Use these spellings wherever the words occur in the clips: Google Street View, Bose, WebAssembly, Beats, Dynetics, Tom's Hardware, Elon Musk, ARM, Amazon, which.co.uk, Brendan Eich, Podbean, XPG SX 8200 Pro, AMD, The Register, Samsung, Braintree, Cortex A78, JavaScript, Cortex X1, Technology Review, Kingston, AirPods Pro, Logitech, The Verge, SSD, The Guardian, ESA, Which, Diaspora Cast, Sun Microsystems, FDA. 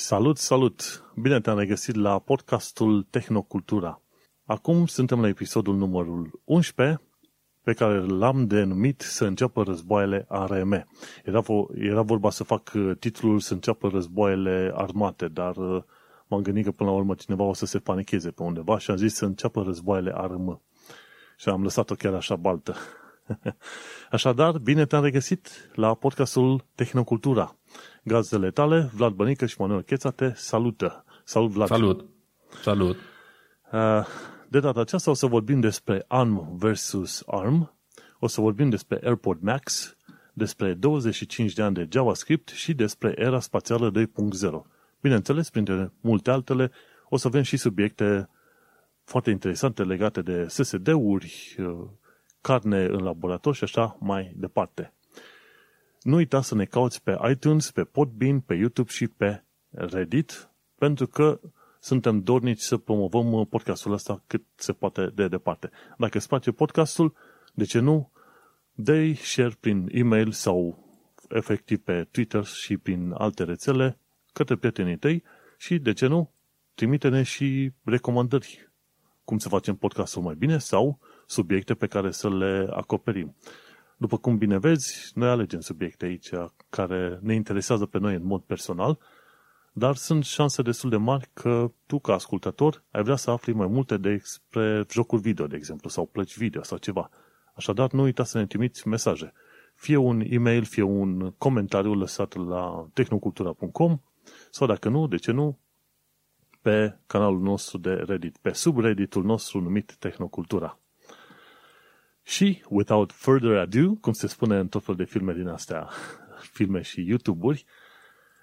Salut, salut! Bine te-am regăsit la podcastul Tehnocultura. Acum suntem la episodul numărul 11, pe care l-am denumit Să înceapă războaiele ARM. Era vorba să fac titlul Să înceapă războaiele armate, dar m-am gândit că până la urmă cineva o să se panicheze pe undeva și am zis Să înceapă războaiele ARM. Și am lăsat-o chiar așa baltă. Așadar, bine te-am regăsit la podcastul Tehnocultura. Gazdele tale, Vlad Bănică și Manuel Chețate, salută! Salut, Vlad! Salut! Salut! De data aceasta o să vorbim despre ARM versus ARM, o să vorbim despre AirPods Max, despre 25 de ani de JavaScript și despre era spațială 2.0. Bineînțeles, printre multe altele, o să avem și subiecte foarte interesante legate de SSD-uri, carne în laborator și așa mai departe. Nu uita să ne cauți pe iTunes, pe Podbean, pe YouTube și pe Reddit, pentru că suntem dornici să promovăm podcastul ăsta cât se poate de departe. Dacă îți place podcastul, de ce nu, dă-i share prin e-mail sau efectiv pe Twitter și prin alte rețele către prietenii tăi și, de ce nu, trimite-ne și recomandări cum să facem podcastul mai bine sau subiecte pe care să le acoperim. După cum bine vezi, noi alegem subiecte aici care ne interesează pe noi în mod personal, dar sunt șanse destul de mari că tu, ca ascultător, ai vrea să afli mai multe despre jocuri video, de exemplu, sau plăci video sau ceva. Așadar, nu uita să ne trimiți mesaje. Fie un e-mail, fie un comentariu lăsat la tehnocultura.com sau, dacă nu, de ce nu, pe canalul nostru de Reddit, pe subredditul nostru numit Tehnocultura. Și, without further ado, cum se spune în tot felul de filme din astea, filme și YouTube-uri,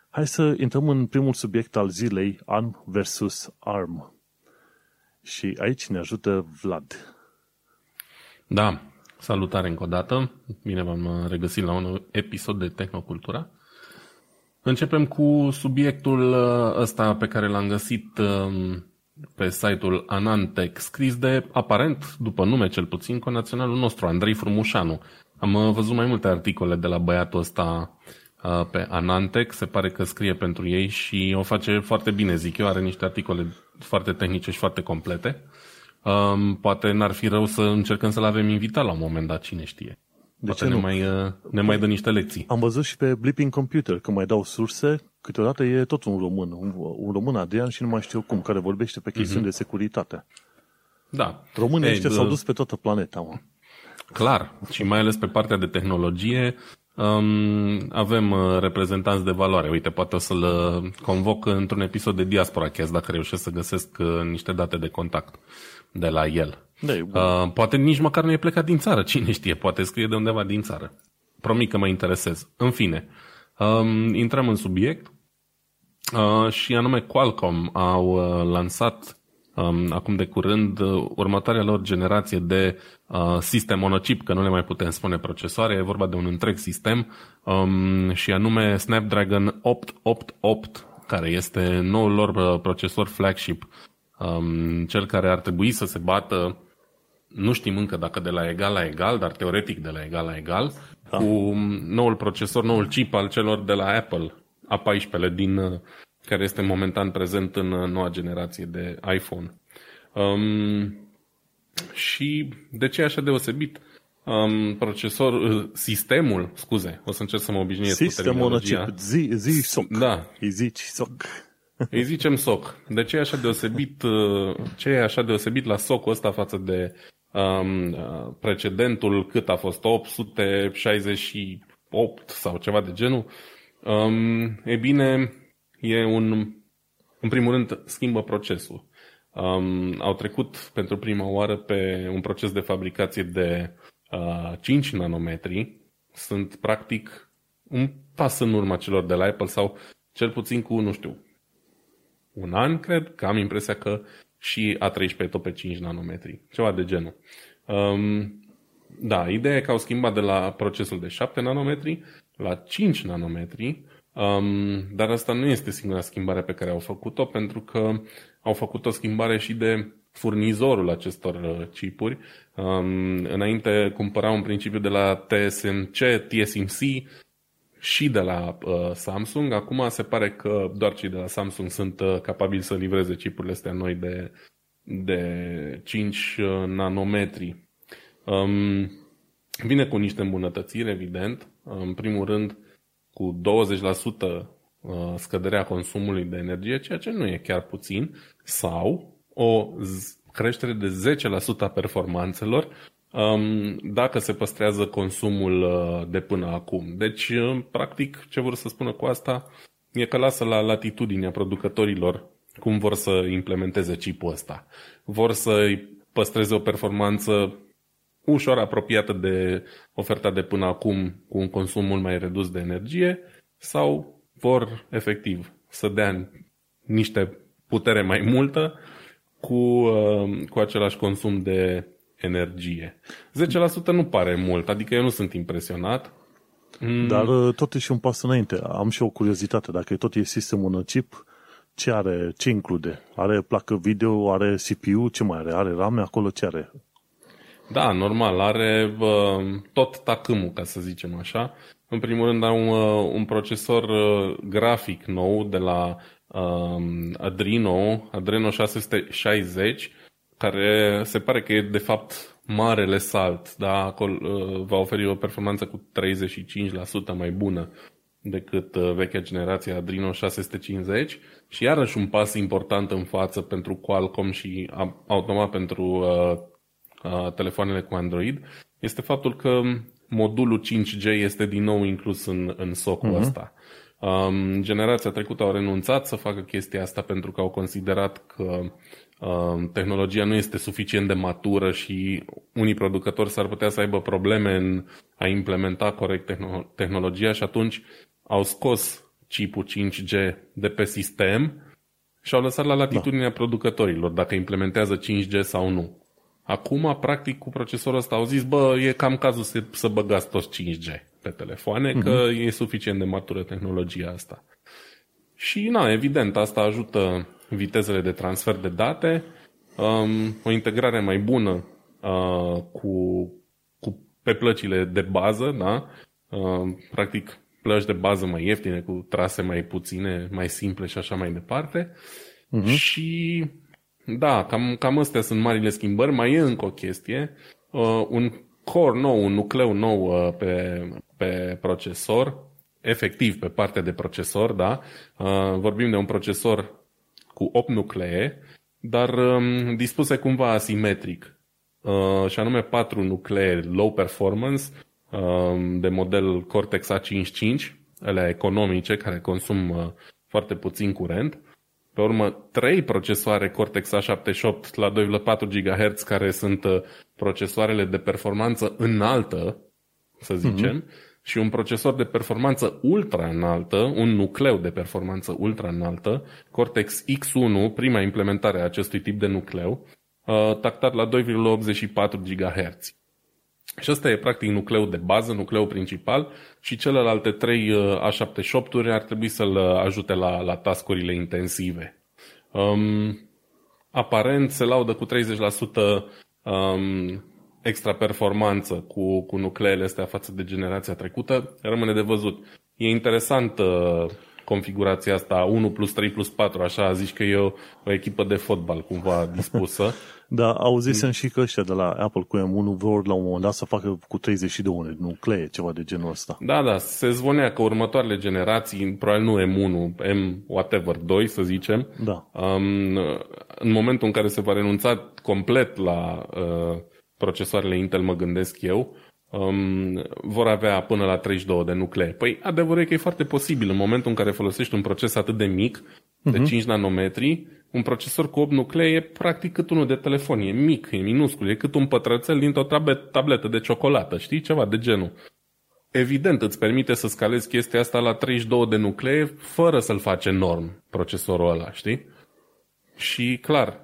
hai să intrăm în primul subiect al zilei, ARM versus ARM. Și aici ne ajută Vlad. Da, salutare încă o dată. Bine v-am regăsit la un episod de Tehnocultura. Începem cu subiectul ăsta pe care l-am găsit pe site-ul AnandTech, scris de, aparent, după nume cel puțin, conaționalul nostru, Andrei Frumușanu. Am văzut mai multe articole de la băiatul ăsta pe AnandTech, se pare că scrie pentru ei și o face foarte bine, zic eu, are niște articole foarte tehnice și foarte complete. Poate n-ar fi rău să încercăm să-l avem invitat la un moment dat, cine știe. Poate ne mai dă niște lecții. Am văzut și pe Blipping Computer, că mai dau surse, câteodată e tot un român, un român Adrian și nu mai știu cum, care vorbește pe chestiuni de securitate. Da. Românii ăștia s-au dus pe toată planeta, mă. Clar, și mai ales pe partea de tehnologie avem reprezentanți de valoare. Uite, poate o să-l convoc într-un episod de Diaspora Cast, dacă reușesc să găsesc niște date de contact de la el. Poate nici măcar nu e plecat din țară, cine știe, poate scrie de undeva din țară. Promit că mă interesez. În fine, intrăm în subiect și anume Qualcomm au lansat acum de curând următoarea lor generație de sistem on-chip, că nu le mai putem spune procesoare, e vorba de un întreg sistem și anume Snapdragon 888, care este noul lor procesor flagship, cel care ar trebui să se bată, nu știm încă dacă de la egal la egal, dar teoretic de la egal la egal, da, cu noul procesor, noul chip al celor de la Apple, A14-le, care este momentan prezent în noua generație de iPhone. Și de ce e așa deosebit? Sistemul, o să încerc să mă obișnuiesc cu terminologia. Îi zicem SOC. De ce e așa deosebit, la SOC-ul ăsta față de precedentul, cât a fost, 868 sau ceva de genul? E bine, în primul rând, schimbă procesul. Au trecut pentru prima oară pe un proces de fabricație de 5 nanometri. Sunt practic un pas în urma celor de la Apple sau cel puțin cu, nu știu, un an, cred, că am impresia că și A13 tot pe 5 nanometri, ceva de genul. Da, ideea e că au schimbat de la procesul de 7 nanometri la 5 nanometri, dar asta nu este singura schimbare pe care au făcut-o, pentru că au făcut o schimbare și de furnizorul acestor chipuri. Înainte cumpărau în principiu de la TSMC și de la Samsung. Acum se pare că doar cei de la Samsung sunt capabili să livreze chipurile astea noi de 5 nanometri. Vine cu niște îmbunătățiri, evident. În primul rând, cu 20% scăderea consumului de energie, ceea ce nu e chiar puțin, sau o creștere de 10% a performanțelor dacă se păstrează consumul de până acum. Deci, practic, ce vor să spună cu asta e că lasă la latitudinea producătorilor cum vor să implementeze chipul ăsta. Vor să-i păstreze o performanță ușor apropiată de oferta de până acum, cu un consum mult mai redus de energie, sau vor efectiv să dea niște putere mai multă cu același consum de energie. 10% nu pare mult, adică eu nu sunt impresionat. Dar totuși un pas înainte. Am și o curiozitate. Dacă tot e sistemul în chip, ce are? Ce include? Are placă video? Are CPU? Ce mai are? Are rame acolo? Ce are? Da, normal. Are tot tacâmul, ca să zicem așa. În primul rând, au un procesor grafic nou de la Adreno 660, care se pare că e de fapt marele salt, da? Acolo va oferi o performanță cu 35% mai bună decât vechea generație Adreno 650 și iarăși un pas important în față pentru Qualcomm și automat pentru telefoanele cu Android este faptul că modulul 5G este din nou inclus în socul ăsta. Generația trecută au renunțat să facă chestia asta pentru că au considerat că tehnologia nu este suficient de matură și unii producători s-ar putea să aibă probleme în a implementa corect tehnologia și atunci au scos chipul 5G de pe sistem și au lăsat la latitudinea producătorilor dacă implementează 5G sau nu. Acum, practic, cu procesorul ăsta au zis, e cam cazul să băgați toți 5G pe telefoane, că e suficient de matură tehnologia asta. Și, evident, asta ajută vitezele de transfer de date, o integrare mai bună pe plăcile de bază, da? Practic plăci de bază mai ieftine, cu trase mai puține, mai simple și așa mai departe. Și da, cam astea sunt marile schimbări. Mai e încă o chestie, un core nou, un nucleu nou pe procesor, efectiv pe partea de procesor, da? Vorbim de un procesor cu 8 nuclee, dar dispuse cumva asimetric, și anume 4 nuclee low performance, de model Cortex A55, alea economice, care consumă foarte puțin curent. Pe urmă, 3 procesoare Cortex A78 la 2,4 GHz, care sunt procesoarele de performanță înaltă, să zicem, și un procesor de performanță ultra înaltă, un nucleu de performanță ultra înaltă, Cortex X1, prima implementare a acestui tip de nucleu, tactat la 2,84 GHz. Și ăsta e practic nucleul de bază, nucleul principal, și celelalte 3 A78-uri ar trebui să-l ajute la task-urile intensive. Aparent se laudă cu 30% extra performanță cu nucleele astea față de generația trecută. Rămâne de văzut. E interesantă configurația asta 1+3+4, așa zici că e o echipă de fotbal cumva dispusă. Da, auzisem și că ăștia de la Apple cu M1 vor la un moment dat să facă cu 32 nuclee, ceva de genul ăsta. Da, se zvonea că următoarele generații, probabil nu M1, whatever 2 să zicem, da. În momentul în care se va renunța complet la procesoarele Intel, mă gândesc eu, vor avea până la 32 de nuclee. Păi adevărul e că e foarte posibil în momentul în care folosești un proces atât de mic, de 5 nanometri, un procesor cu 8 nuclee e practic cât unul de telefon, e mic, e minuscul, e cât un pătrățel dintr-o tabletă de ciocolată, știi? Ceva de genul. Evident îți permite să scalezi chestia asta la 32 de nuclee fără să-l faci enorm procesorul ăla, știi? Și clar,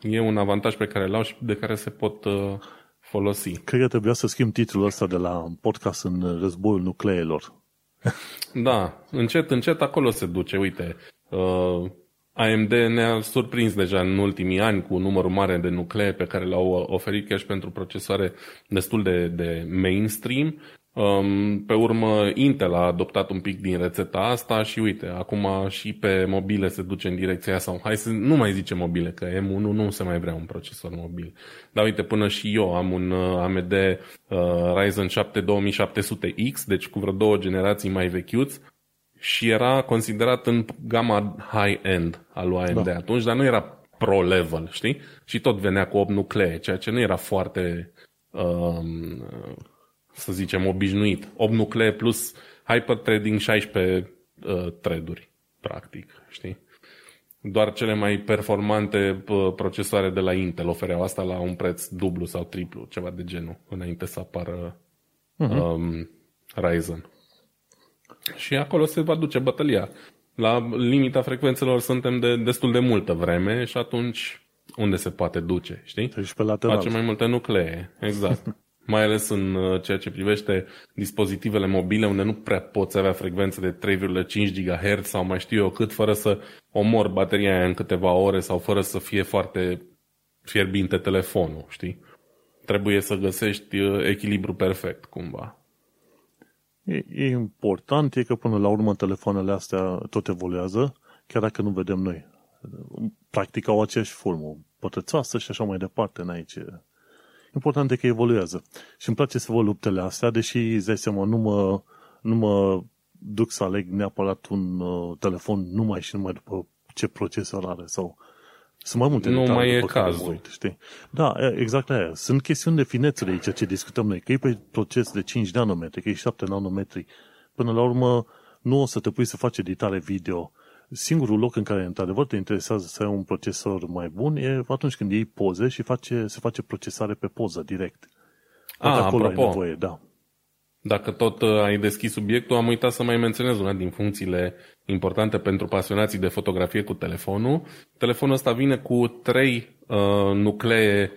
e un avantaj pe care l-au și de care se pot folosi. Cred că trebuia să schimb titlul ăsta de la podcast în războiul nucleelor. Da, încet, încet acolo se duce. Uite, AMD ne-a surprins deja în ultimii ani cu numărul mare de nuclee pe care l-au oferit chiar și pentru procesoare destul de mainstream. Pe urmă, Intel a adoptat un pic din rețeta asta și uite, acum și pe mobile se duce în direcția asta. Sau hai să nu mai zice mobile, că M1 nu se mai vrea un procesor mobil. Dar uite, până și eu am un AMD Ryzen 7 2700X, deci cu vreo 2 generații mai vechiuți, și era considerat în gama high-end al lui AMD atunci, dar nu era pro-level, știi? Și tot venea cu 8 nuclee, ceea ce nu era foarte... să zicem, obișnuit. 8 nuclee plus hyperthreading, 16 thread-uri, practic, știi? Doar cele mai performante procesoare de la Intel ofereau asta la un preț dublu sau triplu, ceva de genul, înainte să apară Ryzen. Și acolo se va duce bătălia. La limita frecvențelor suntem de destul de multă vreme și atunci unde se poate duce, știi? Face mai multe nuclee, exact. Mai ales în ceea ce privește dispozitivele mobile, unde nu prea poți avea frecvențe de 3,5 GHz sau mai știu eu cât, fără să omori bateria aia în câteva ore sau fără să fie foarte fierbinte telefonul, știi? Trebuie să găsești echilibru perfect, cumva. E important, e că până la urmă telefoanele astea tot evoluează, chiar dacă nu vedem noi. Practic au aceeași formă, pătrățoasă și așa mai departe, n-ai ce... Important e că evoluează. Și îmi place să văd luptele astea, deși, îți dai seama, nu mă duc să aleg neapărat un telefon numai și numai după ce procesor are. Sau... Sunt mai multe detalii. Nu mai e cazul. Uit, știi? Da, exact aia. Sunt chestiuni de finețele aici, ce discutăm noi. Că e pe proces de 5 nanometri, că e 7 nanometri. Până la urmă, nu o să te pui să faci editare video. Singurul loc în care, într-adevăr, te interesează să ai un procesor mai bun e atunci când iei poze și se face procesare pe poză, direct. Apropo, ai nevoie, da. Dacă tot ai deschis subiectul, am uitat să mai menționez una din funcțiile importante pentru pasionații de fotografie cu telefonul. Telefonul ăsta vine cu 3 nuclee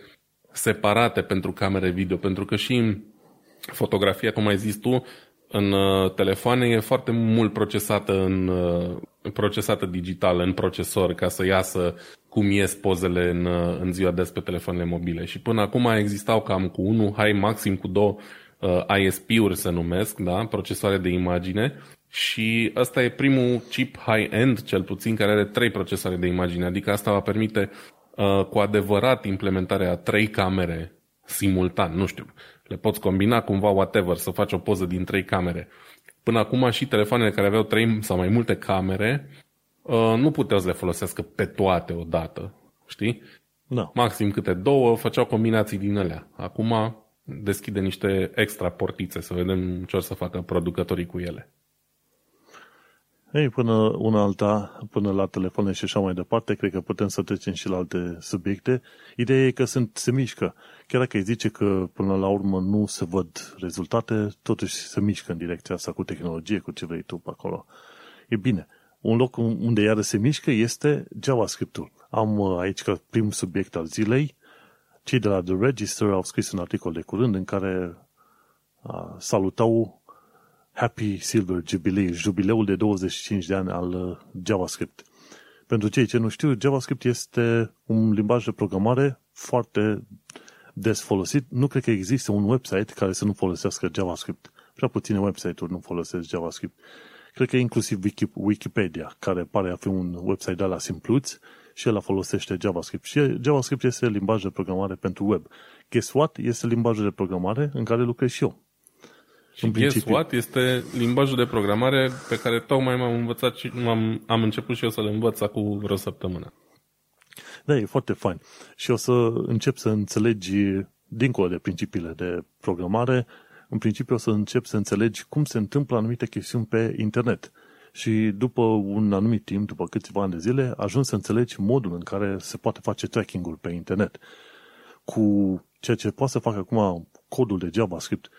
separate pentru camere video, pentru că și în fotografia, cum ai zis tu, în telefoane e foarte mult procesată digitală în procesor ca să iasă cum ies pozele în ziua de azi pe telefoanele mobile. Și până acum existau cam cu 1, hai maxim cu 2 ISP-uri se numesc, da? Procesoare de imagine. Și ăsta e primul chip high-end, cel puțin, care are 3 procesoare de imagine. Adică asta va permite cu adevărat implementarea a 3 camere simultan, nu știu. Le poți combina cumva, whatever, să faci o poză din 3 camere. Până acum și telefoanele care aveau 3 sau mai multe camere nu puteau să le folosească pe toate odată, știi? Da. Maxim câte 2, făceau combinații din alea. Acum deschide niște extra portițe, să vedem ce or să facă producătorii cu ele. Ei, până una alta, până la telefoane și așa mai departe, cred că putem să trecem și la alte subiecte. Ideea e că se mișcă. Chiar dacă îi zice că până la urmă nu se văd rezultate, totuși se mișcă în direcția asta cu tehnologie, cu ce vrei tu pe acolo. E bine. Un loc unde iară se mișcă este JavaScript-ul. Am aici ca prim subiect al zilei. Cei de la The Register au scris un articol de curând în care salutau Happy Silver Jubilee, jubileul de 25 de ani al JavaScript. Pentru cei ce nu știu, JavaScript este un limbaj de programare foarte des folosit. Nu cred că există un website care să nu folosească JavaScript. Prea puține website-uri nu folosesc JavaScript. Cred că inclusiv Wikipedia, care pare a fi un website de ala simpluț, și el folosește JavaScript. Și JavaScript este limbaj de programare pentru web. Guess what? Este limbajul de programare în care lucrez și eu. Și guess what? Este limbajul de programare pe care tocmai m-am învățat și am început și eu să-l învăț acum vreo săptămână. Da, e foarte fain. Și o să încep să înțelegi, dincolo de principiile de programare, în principiu o să încep să înțelegi cum se întâmplă anumite chestiuni pe internet. Și după un anumit timp, după câțiva ani de zile, ajungi să înțelegi modul în care se poate face tracking-ul pe internet. Cu ceea ce poate să facă acum codul de JavaScript,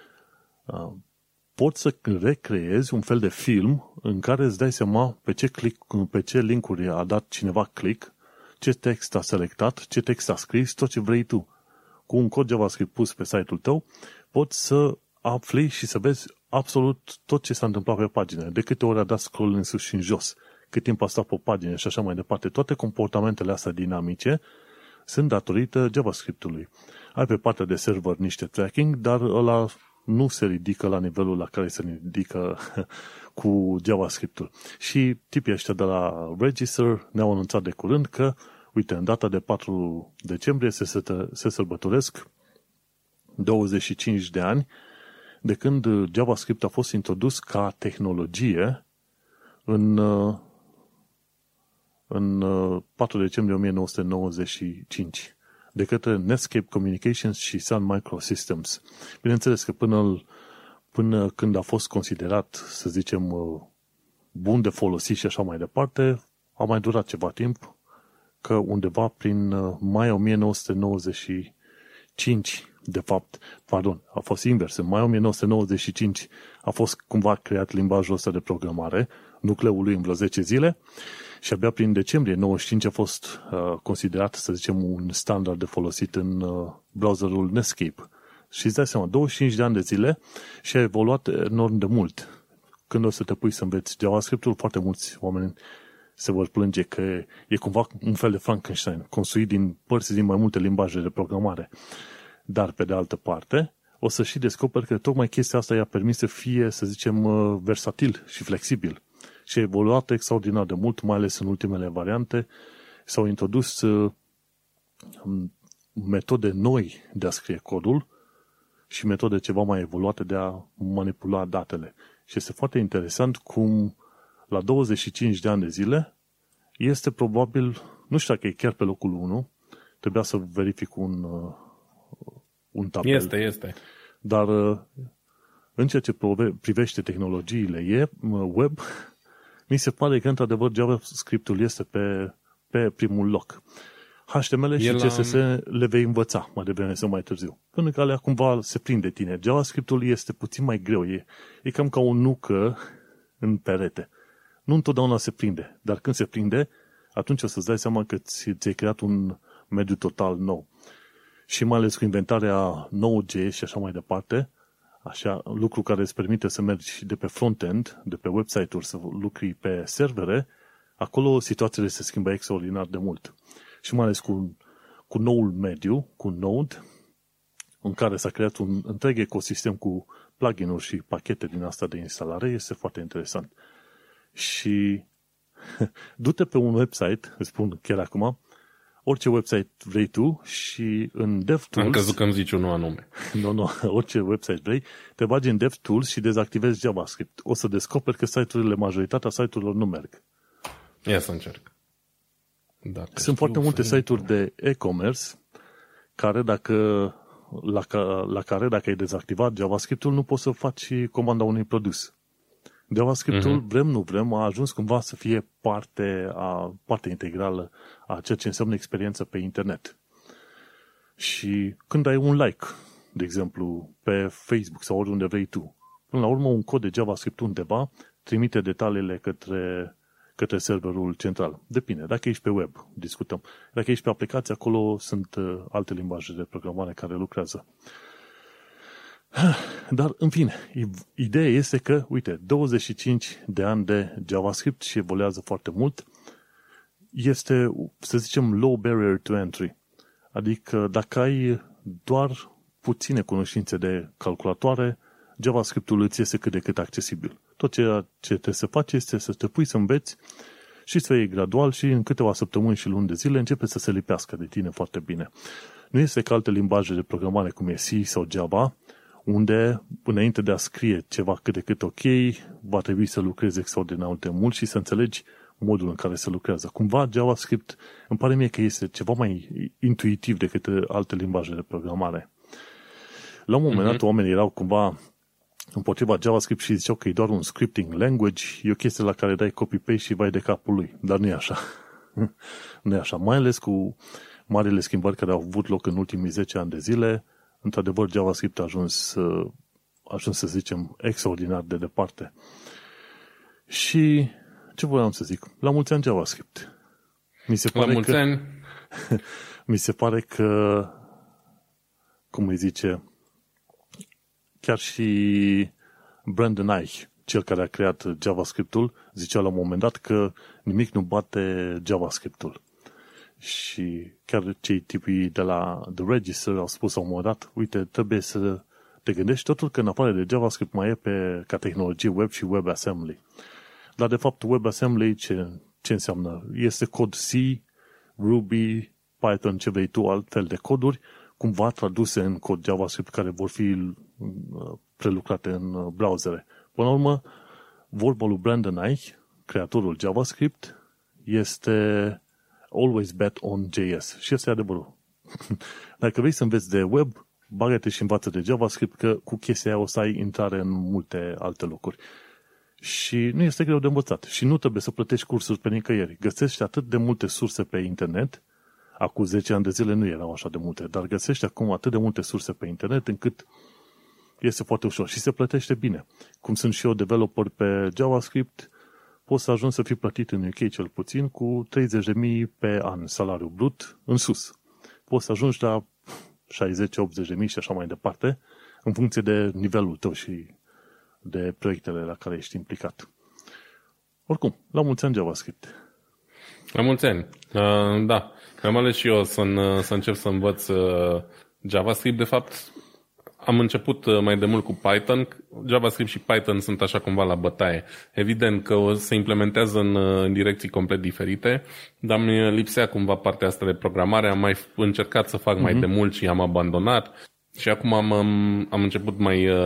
poți să recreezi un fel de film în care îți dai seama pe ce link-uri a dat cineva click, ce text a selectat, ce text a scris, tot ce vrei tu. Cu un cod JavaScript pus pe site-ul tău, poți să afli și să vezi absolut tot ce s-a întâmplat pe pagină, de câte ori a dat scroll în sus și în jos, cât timp a stat pe pagină și așa mai departe. Toate comportamentele astea dinamice sunt datorită JavaScript-ului. Ai pe partea de server niște tracking, dar ăla nu se ridică la nivelul la care se ridică cu JavaScript-ul. Și tipii ăștia de la Register ne-au anunțat de curând că, uite, în data de 4 decembrie se sărbătoresc 25 de ani de când JavaScript a fost introdus ca tehnologie în 4 decembrie 1995 de către Netscape Communications și Sun Microsystems. Bineînțeles că până când a fost considerat, să zicem, bun de folosit și așa mai departe, a mai durat ceva timp, că undeva prin mai 1995, de fapt, pardon, a fost invers, în mai 1995 a fost cumva creat limbajul ăsta de programare, nucleul lui în vreo 10 zile, și abia prin decembrie 95 a fost considerat, să zicem, un standard de folosit în browserul Netscape. Și îți dai seama, 25 de ani de zile și a evoluat enorm de mult. Când o să te pui să înveți JavaScript-ul, foarte mulți oameni se vor plânge că e cumva un fel de Frankenstein, construit din părți din mai multe limbaje de programare. Dar, pe de altă parte, o să și descoperi că tocmai chestia asta i-a permis să fie, să zicem, versatil și flexibil. Și a evoluat extraordinar de mult, mai ales în ultimele variante. S-au introdus metode noi de a scrie codul și metode ceva mai evoluate de a manipula datele. Și este foarte interesant cum la 25 de ani de zile este probabil, nu știu dacă e chiar pe locul 1, trebuia să verific un tabel. Este. Dar în ceea ce privește tehnologiile web, mi se pare că, într-adevăr, JavaScript-ul este pe primul loc. HTML și CSS le vei învăța mai devreme sau mai târziu. Până că alea cumva se prind de tine. JavaScript-ul este puțin mai greu. E cam ca o nucă în perete. Nu întotdeauna se prinde. Dar când se prinde, atunci o să-ți dai seama că ți-ai creat un mediu total nou. Și mai ales cu inventarea Node.js și așa mai departe, așa, lucru care îți permite să mergi de pe front-end, de pe website-uri, să lucri pe servere, acolo situațiile se schimbă extraordinar de mult. Și mai ales cu noul mediu, cu Node, în care s-a creat un întreg ecosistem cu plugin-uri și pachete din asta de instalare, este foarte interesant. Și du-te pe un website, îți spun chiar acum, orice website vrei tu și în DevTools... Am crezut că îmi zici unul anume. Nu, orice website vrei, te bagi în DevTools și dezactivezi JavaScript. O să descoperi că site-urile, majoritatea site-urilor nu merg. Ia să încerc. Dacă sunt foarte multe site-uri de e-commerce care dacă ai dezactivat JavaScript-ul nu poți să faci comanda unui produs. JavaScript-ul, vrem, nu vrem, a ajuns cumva să fie parte integrală a ceea ce înseamnă experiență pe internet. Și când ai un like, de exemplu, pe Facebook sau oriunde vrei tu, până la urmă un cod de JavaScript undeva trimite detaliile către serverul central. Depinde. Dacă ești pe web, discutăm. Dacă ești pe aplicație, acolo sunt alte limbaje de programare care lucrează. Dar, în fine, ideea este că, uite, 25 de ani de JavaScript și evoluează foarte mult. Este, să zicem, low barrier to entry. Adică, dacă ai doar puține cunoștințe de calculatoare, JavaScript-ul îți este cât de cât accesibil. Tot ceea ce trebuie să faci este să te pui să înveți și să iei gradual și în câteva săptămâni și luni de zile începe să se lipească de tine foarte bine. Nu este ca alte limbaje de programare cum e C sau Java, unde, înainte de a scrie ceva cât de cât ok, va trebui să lucrezi extraordinar de mult și să înțelegi modul în care se lucrează. Cumva JavaScript, îmi pare mie că este ceva mai intuitiv decât alte limbaje de programare. La un moment dat, oamenii erau cumva împotriva JavaScript și ziceau că e doar un scripting language, e o chestie la care dai copy-paste și vai de capul lui. Dar nu e așa. Nu e așa. Mai ales cu marile schimbări care au avut loc în ultimii 10 ani de zile, într-adevăr, JavaScript a ajuns, să zicem, extraordinar de departe. Și ce voiam să zic? La mulți ani JavaScript. Mi se pare că, cum îi zice, chiar și Brendan Eich, cel care a creat JavaScript-ul, zicea la un moment dat că nimic nu bate JavaScript-ul. Și chiar cei tipii de la The Register au spus la un moment dat, uite, trebuie să te gândești totul că în afară de JavaScript mai e pe, ca tehnologie web și WebAssembly. Dar de fapt WebAssembly ce înseamnă? Este cod C, Ruby, Python, ce vrei tu, altfel de coduri, cumva traduse în cod JavaScript care vor fi prelucrate în browsere. Până la urmă, vorba lui Brendan Eich, creatorul JavaScript, este always bet on JS. Și este adevărul. Dacă vrei să înveți de web, bagă-te și învață de JavaScript, că cu chestia aia o să ai intrare în multe alte locuri. Și nu este greu de învățat. Și nu trebuie să plătești cursuri pe nicăieri. Găsești atât de multe surse pe internet. Acum 10 ani de zile nu erau așa de multe, dar găsești acum atât de multe surse pe internet încât este foarte ușor și se plătește bine. Cum sunt și eu developer pe JavaScript, poți să ajungi să fii plătit în UK cel puțin cu 30.000 pe an, salariu brut, în sus. Poți să ajungi la 60-80.000 și așa mai departe, în funcție de nivelul tău și de proiectele la care ești implicat. Oricum, la mulți ani JavaScript! La mulți ani! Da, am ales și eu să încep să învăț JavaScript. De fapt, am început mai de mult cu Python. JavaScript și Python sunt așa cumva la bătaie. Evident că se implementează în direcții complet diferite, dar mi lipsea cumva partea asta de programare. Am mai încercat să fac mai de mult și am abandonat. Și acum am început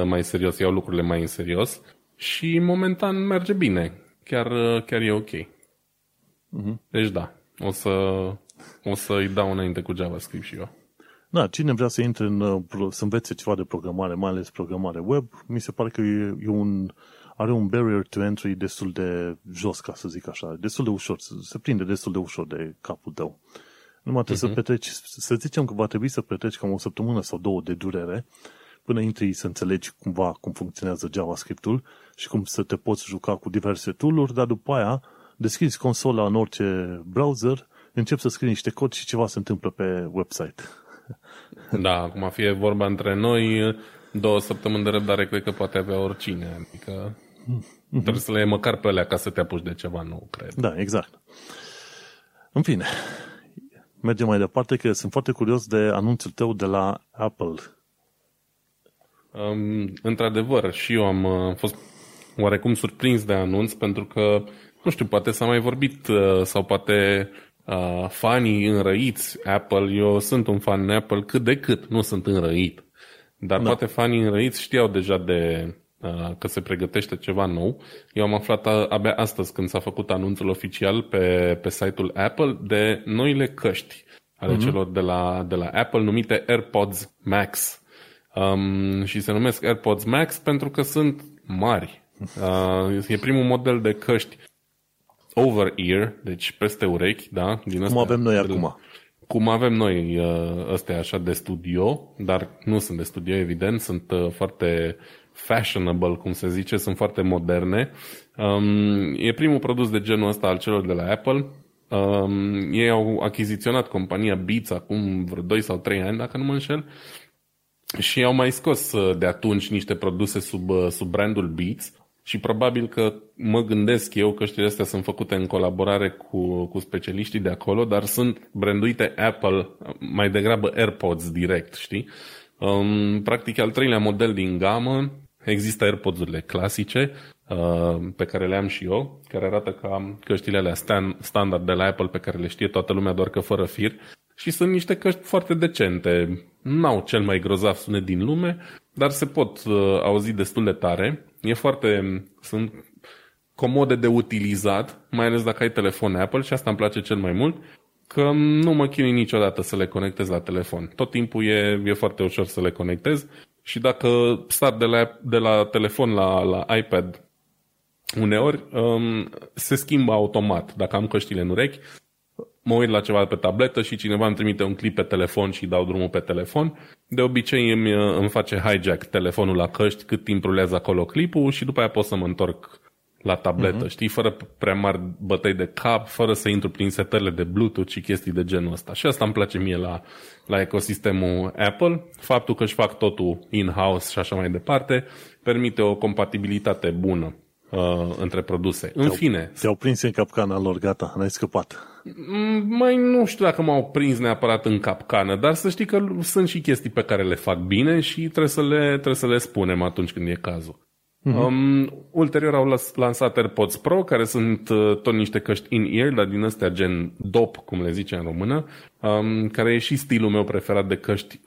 mai serios, iau lucrurile mai în serios. Și momentan merge bine. Chiar e ok. Deci da, o să-i dau înainte cu JavaScript și eu. Da, cine vrea să intre să învețe ceva de programare, mai ales programare web, mi se pare că are un barrier to entry destul de jos, ca să zic așa, destul de ușor, se prinde destul de ușor de capul tău. Numai trebuie să petreci, să zicem că va trebui să petreci cam o săptămână sau două de durere, până intri să înțelegi cumva cum funcționează JavaScript-ul și cum să te poți juca cu diverse tool-uri, dar după aia deschizi consola în orice browser, începi să scrii niște cod și ceva se întâmplă pe website. Da, acum fie vorba între noi, 2 săptămâni de răbdare cred că poate avea oricine. Adică trebuie să le iei măcar pe alea ca să te apuci de ceva nou, cred. Da, exact. În fine, mergem mai departe că sunt foarte curios de anunțul tău de la Apple. Într-adevăr, și eu am fost oarecum surprins de anunț pentru că nu știu, poate s-a mai vorbit sau poate fanii înrăiți Apple, eu sunt un fan Apple cât de cât, nu sunt înrăit, dar da, poate fanii înrăiți știau deja de că se pregătește ceva nou. Eu am aflat abia astăzi când s-a făcut anunțul oficial pe site-ul Apple de noile căști ale celor de la Apple numite AirPods Max. Și se numesc AirPods Max pentru că sunt mari. E primul model de căști over-ear, deci peste urechi, da? Din astea, cum avem noi acum. Cum avem noi astea așa de studio, dar nu sunt de studio, evident, sunt foarte fashionable, cum se zice, sunt foarte moderne. E primul produs de genul ăsta al celor de la Apple. Ei au achiziționat compania Beats acum vreo 2 sau 3 ani, dacă nu mă înșel, și au mai scos de atunci niște produse sub brandul Beats. Și probabil că mă gândesc eu că căștile astea sunt făcute în colaborare cu specialiștii de acolo, dar sunt branduite Apple, mai degrabă AirPods direct, știi? Practic al 3-lea model din gamă, există AirPods-urile clasice, pe care le am și eu, care arată ca căștile alea standard de la Apple pe care le știe toată lumea, doar că fără fir. Și sunt niște căști foarte decente, n-au cel mai grozav sunet din lume, dar se pot auzi destul de tare. Sunt comode de utilizat, mai ales dacă ai telefon Apple, și asta îmi place cel mai mult, că nu mă chinui niciodată să le conectez la telefon. Tot timpul e foarte ușor să le conectez și dacă sar de la telefon la iPad uneori, se schimbă automat. Dacă am căștile în urechi, mă uit la ceva pe tabletă și cineva îmi trimite un clip pe telefon și dau drumul pe telefon. De obicei îmi face hijack telefonul la căști cât timp rulează acolo clipul și după aia pot să mă întorc la tabletă, știi? Fără prea mari bătăi de cap, fără să intru prin setările de Bluetooth și chestii de genul ăsta. Și asta îmi place mie la ecosistemul Apple. Faptul că își fac totul in-house și așa mai departe permite o compatibilitate bună între produse. În fine. Te-au prins în capcana lor, gata, n-ai scăpat. Mai nu știu dacă m-au prins neapărat în capcană, dar să știi că sunt și chestii pe care le fac bine și trebuie să le spunem atunci când e cazul. Mm-hmm. Ulterior au lansat AirPods Pro, care sunt tot niște căști in-ear, dar din astea gen DOP, cum le zice în română, care e și stilul meu preferat de căști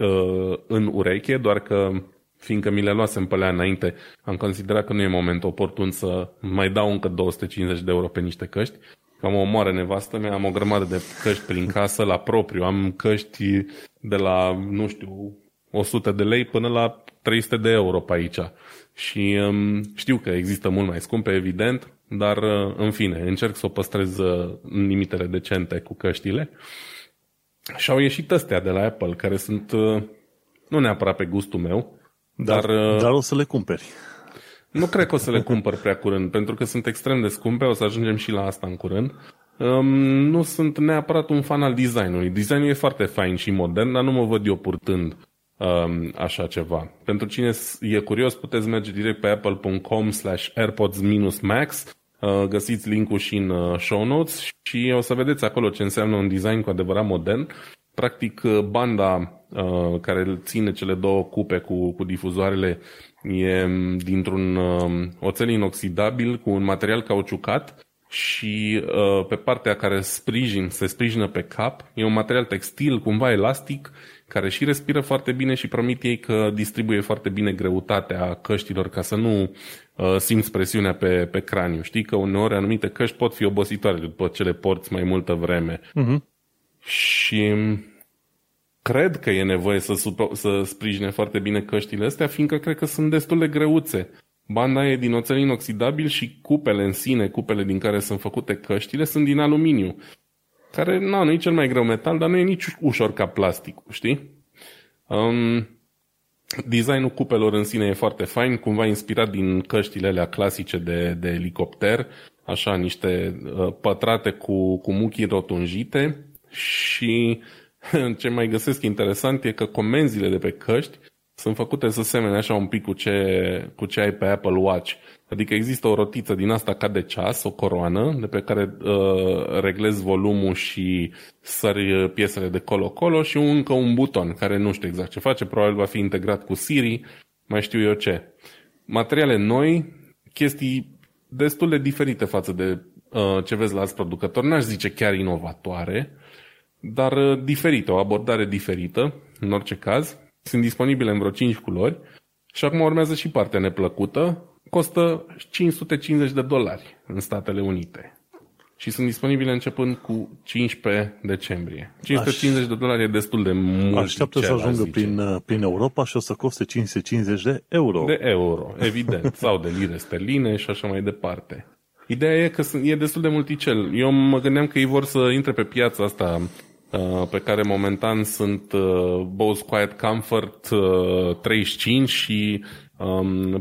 în ureche, doar că fiindcă mi le luasem pe alea înainte, am considerat că nu e momentul oportun să mai dau încă 250 de euro pe niște căști. Am o moară nevastă mea, am o grămadă de căști prin casă, la propriu, am căști de la, nu știu, 100 de lei până la 300 de euro pe aici. Și știu că există mult mai scumpe, evident, dar în fine, încerc să o păstrez în limitele decente cu căștile. Și au ieșit astea de la Apple, care sunt nu neapărat pe gustul meu, dar o să le cumperi. Nu cred că o să le cumpăr prea curând, pentru că sunt extrem de scumpe, o să ajungem și la asta în curând. Nu sunt neapărat un fan al design-ului. Design-ul e foarte fain și modern, dar nu mă văd eu purtând așa ceva. Pentru cine e curios, puteți merge direct pe apple.com/AirPods-Max. Găsiți link-ul și în show notes și o să vedeți acolo ce înseamnă un design cu adevărat modern. Practic, banda care ține cele două cupe cu difuzoarele e dintr-un oțel inoxidabil cu un material cauciucat și pe partea care se sprijină pe cap e un material textil cumva elastic care și respiră foarte bine și promit ei că distribuie foarte bine greutatea căștilor ca să nu simți presiunea pe craniu. Știi că uneori anumite căști pot fi obositoare după ce le porți mai multă vreme. Uh-huh. Și cred că e nevoie să sprijine foarte bine căștile astea, fiindcă cred că sunt destul de greuțe. Banda e din oțel inoxidabil și cupele în sine, cupele din care sunt făcute căștile, sunt din aluminiu, care nu e cel mai greu metal, dar nu e nici ușor ca plasticul, știi? Designul cupelor în sine e foarte fain, cumva inspirat din căștile alea clasice de elicopter, așa niște pătrate cu muchii rotunjite. Și ce mai găsesc interesant e că comenzile de pe căști sunt făcute să semene așa un pic cu ce ai pe Apple Watch. Adică există o rotiță din asta ca de ceas, o coroană, de pe care reglezi volumul și sări piesele de colo-colo și încă un buton care nu știu exact ce face, probabil va fi integrat cu Siri, mai știu eu ce. Materiale noi, chestii destul de diferite față de ce vezi la alți producători, n-aș zice chiar inovatoare, dar diferită, o abordare diferită, în orice caz. Sunt disponibile în vreo 5 culori și acum urmează și partea neplăcută. Costă $550 în Statele Unite și sunt disponibile începând cu 15 decembrie. $550 e destul de mult. Așteaptă să ajungă prin Europa și o să coste 550 de euro. De euro, evident, sau de lire sterline și așa mai departe. Ideea e că e destul de multicel. Eu mă gândeam că ei vor să intre pe piața asta pe care momentan sunt Bose Quiet Comfort 35 și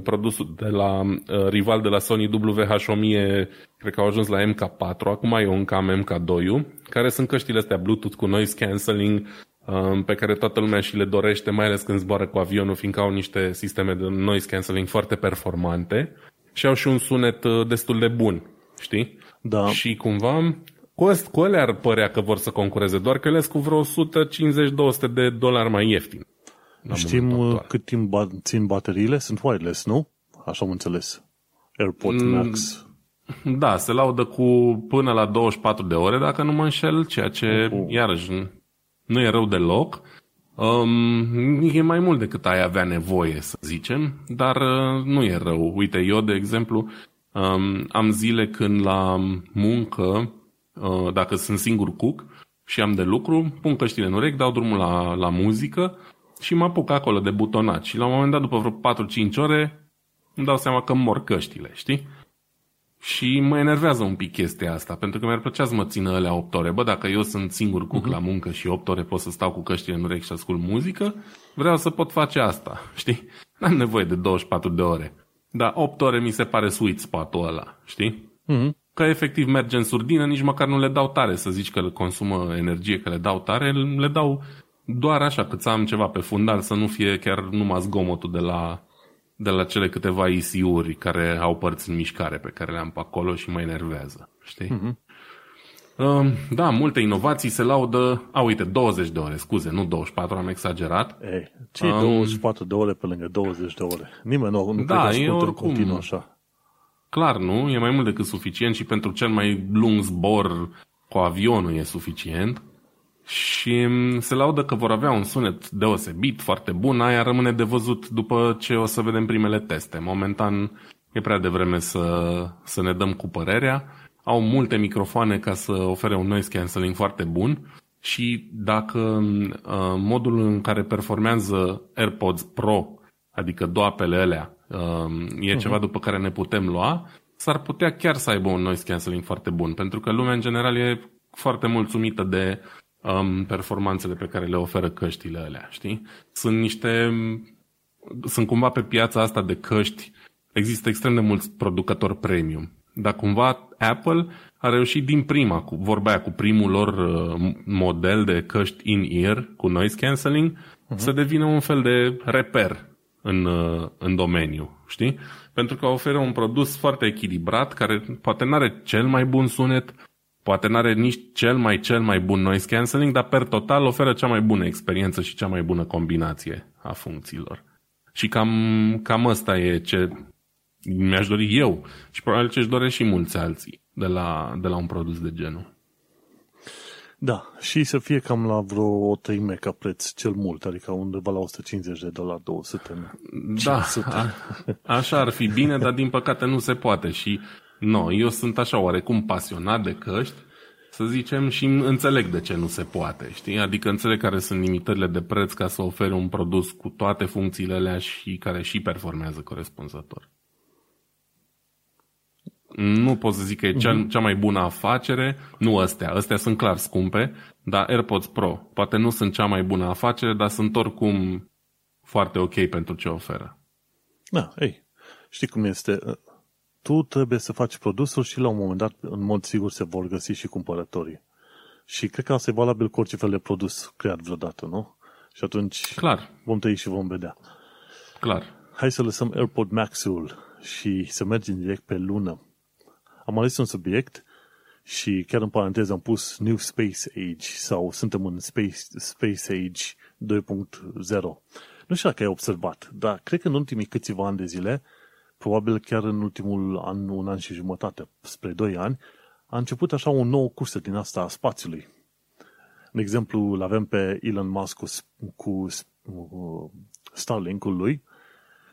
produsul de la rival de la Sony WH-1000, cred că au ajuns la MK4, acum eu încă am MK2-ul, care sunt căștile astea Bluetooth cu noise cancelling pe care toată lumea și le dorește, mai ales când zboară cu avionul, fiindcă au niște sisteme de noise cancelling foarte performante. Și au și un sunet destul de bun, știi? Da. Și cumva, cu ele ar părea că vor să concureze, doar că ele sunt cu vreo $150-200 mai ieftin. Știm cât timp țin bateriile? Sunt wireless, nu? Așa am înțeles. AirPods Max. Da, se laudă cu până la 24 de ore, dacă nu mă înșel, ceea ce, iarăși, nu e rău deloc. E mai mult decât ai avea nevoie, să zicem, dar nu e rău. Uite, eu, de exemplu, am zile când la muncă, dacă sunt singur cuc și am de lucru, pun căștile în urechi, dau drumul la muzică și mă apuc acolo de butonat. Și la un moment dat, după vreo 4-5 ore, îmi dau seama că mor căștile, știi? Și mă enervează un pic chestia asta, pentru că mi-ar plăcea să mă țină alea 8 ore. Bă, dacă eu sunt singur cuc la muncă și 8 ore pot să stau cu căștile în urechi și ascult muzică, vreau să pot face asta, știi? N-am nevoie de 24 de ore. Dar 8 ore mi se pare sweet spot-ul ăla, știi? Că efectiv merge în surdină, nici măcar nu le dau tare, să zici că le consumă energie, că le dau tare, le dau doar așa, cât să am ceva pe fundal, să nu fie chiar numai zgomotul de la de la cele câteva IC-uri care au părți în mișcare pe care le am pe acolo și mă enervează, știi? Mm-hmm. Da, multe inovații se laudă... A, uite, 20 de ore, scuze, nu 24, am exagerat. Ei, ce 24 de ore pe lângă 20 de ore? Nimeni nu cred că continuă așa. Clar, nu? E mai mult decât suficient și pentru cel mai lung zbor cu avionul e suficient. Și se laudă că vor avea un sunet deosebit, foarte bun, aia rămâne de văzut după ce o să vedem primele teste. Momentan e prea devreme să ne dăm cu părerea. Au multe microfoane ca să ofere un noise cancelling foarte bun și dacă modul în care performează AirPods Pro, adică doapele alea, e ceva după care ne putem lua, s-ar putea chiar să aibă un noise cancelling foarte bun, pentru că lumea în general e foarte mulțumită de performanțele pe care le oferă căștile alea, știi? Sunt cumva pe piața asta de căști, există extrem de mulți producători premium. Dar cumva Apple a reușit din prima, vorba aia, cu primul lor model de căști in-ear cu noise cancelling, să devină un fel de reper în domeniu, știi? Pentru că oferă un produs foarte echilibrat, care poate n-are cel mai bun sunet, poate n-are nici cel mai bun noise cancelling, dar per total oferă cea mai bună experiență și cea mai bună combinație a funcțiilor. Și cam asta e ce... mi-aș dori eu și probabil ce-și doresc și mulți alții de la un produs de genul. Da, și să fie cam la vreo o treime ca preț cel mult, adică undeva la $150, 200. Da, 500. Așa ar fi bine, dar din păcate nu se poate și eu sunt așa oarecum pasionat de căști, să zicem, și înțeleg de ce nu se poate, știi? Adică înțeleg care sunt limitările de preț ca să oferi un produs cu toate funcțiile alea și care și performează corespunzător. Nu pot să zic că e cea mai bună afacere, nu astea. Astea sunt clar scumpe, dar AirPods Pro poate nu sunt cea mai bună afacere, dar sunt oricum foarte ok pentru ce oferă. Da, știi cum este? Tu trebuie să faci produsul și la un moment dat, în mod sigur, se vor găsi și cumpărătorii. Și cred că asta e valabil cu orice fel de produs creat vreodată, nu? Și atunci clar. Vom trăi și vom vedea. Clar. Hai să lăsăm AirPods Max-ul și să mergem direct pe lună. Am ales un subiect și chiar în paranteză am pus New Space Age sau suntem în Space Age 2.0. Nu știu dacă ai observat, dar cred că în ultimii câțiva ani de zile, probabil chiar în ultimul an, un an și jumătate, spre 2 ani, a început așa o nouă cursă din asta a spațiului. De exemplu, îl avem pe Elon Musk cu Starlink-ul lui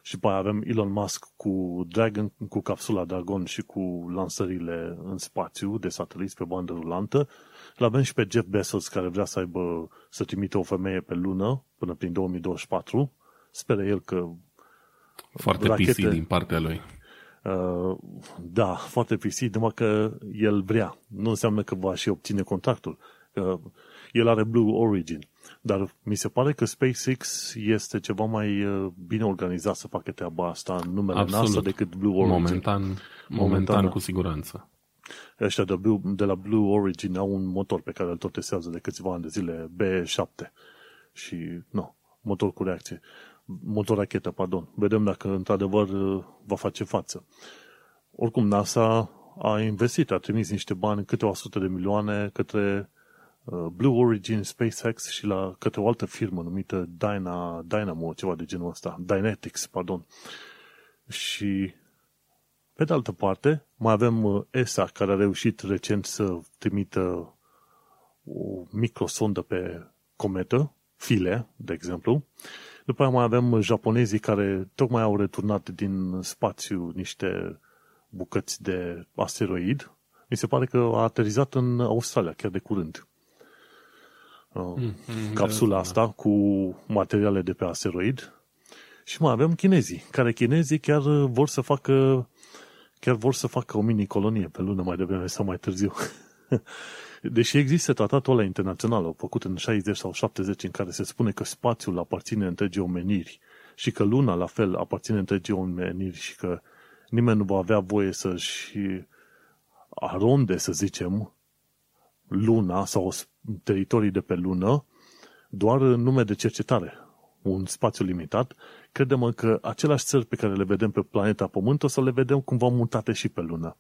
și pe aia avem Elon Musk cu Dragon, cu capsula Dragon și cu lansările în spațiu de sateliți pe bandă rulantă. Îl avem și pe Jeff Bezos, care vrea să trimite o femeie pe lună până prin 2024. Speră el că... Foarte PC din partea lui. Da, foarte PC, numai că el vrea. Nu înseamnă că va și obține contractul. El are Blue Origin. Dar mi se pare că SpaceX este ceva mai bine organizat să facă treaba asta în numele NASA decât Blue Origin. Momentan, cu siguranță. Ăștia de la Blue Origin au un motor pe care îl tot testează de câțiva ani de zile, B7. Și, motor cu reacție. Motor rachetă, pardon. Vedem dacă într-adevăr va face față. Oricum, NASA a investit, a trimis niște bani, câte 100 de milioane către Blue Origin, SpaceX și către o altă firmă numită Dynamo, ceva de genul ăsta, Dynetics, pardon. Și pe de altă parte, mai avem ESA, care a reușit recent să trimită o microsondă pe cometă, file, de exemplu. După aia mai avem japonezii care tocmai au returnat din spațiu niște bucăți de asteroid. Mi se pare că a aterizat în Australia chiar de curând. Capsula asta cu materiale de pe asteroid. Și mai avem chinezii, chiar vor să facă o mini-colonie pe lună mai devreme sau mai târziu. Deși există tratatul ăla internațional, făcut în 60 sau 70, în care se spune că spațiul aparține întregii omeniri și că luna la fel aparține întregii omeniri și că nimeni nu va avea voie să-și aronde, să zicem, luna sau teritorii de pe lună doar în nume de cercetare. un spațiu limitat, crede-mă că aceleași țări pe care le vedem pe planeta Pământ o să le vedem cumva mutate și pe Lună.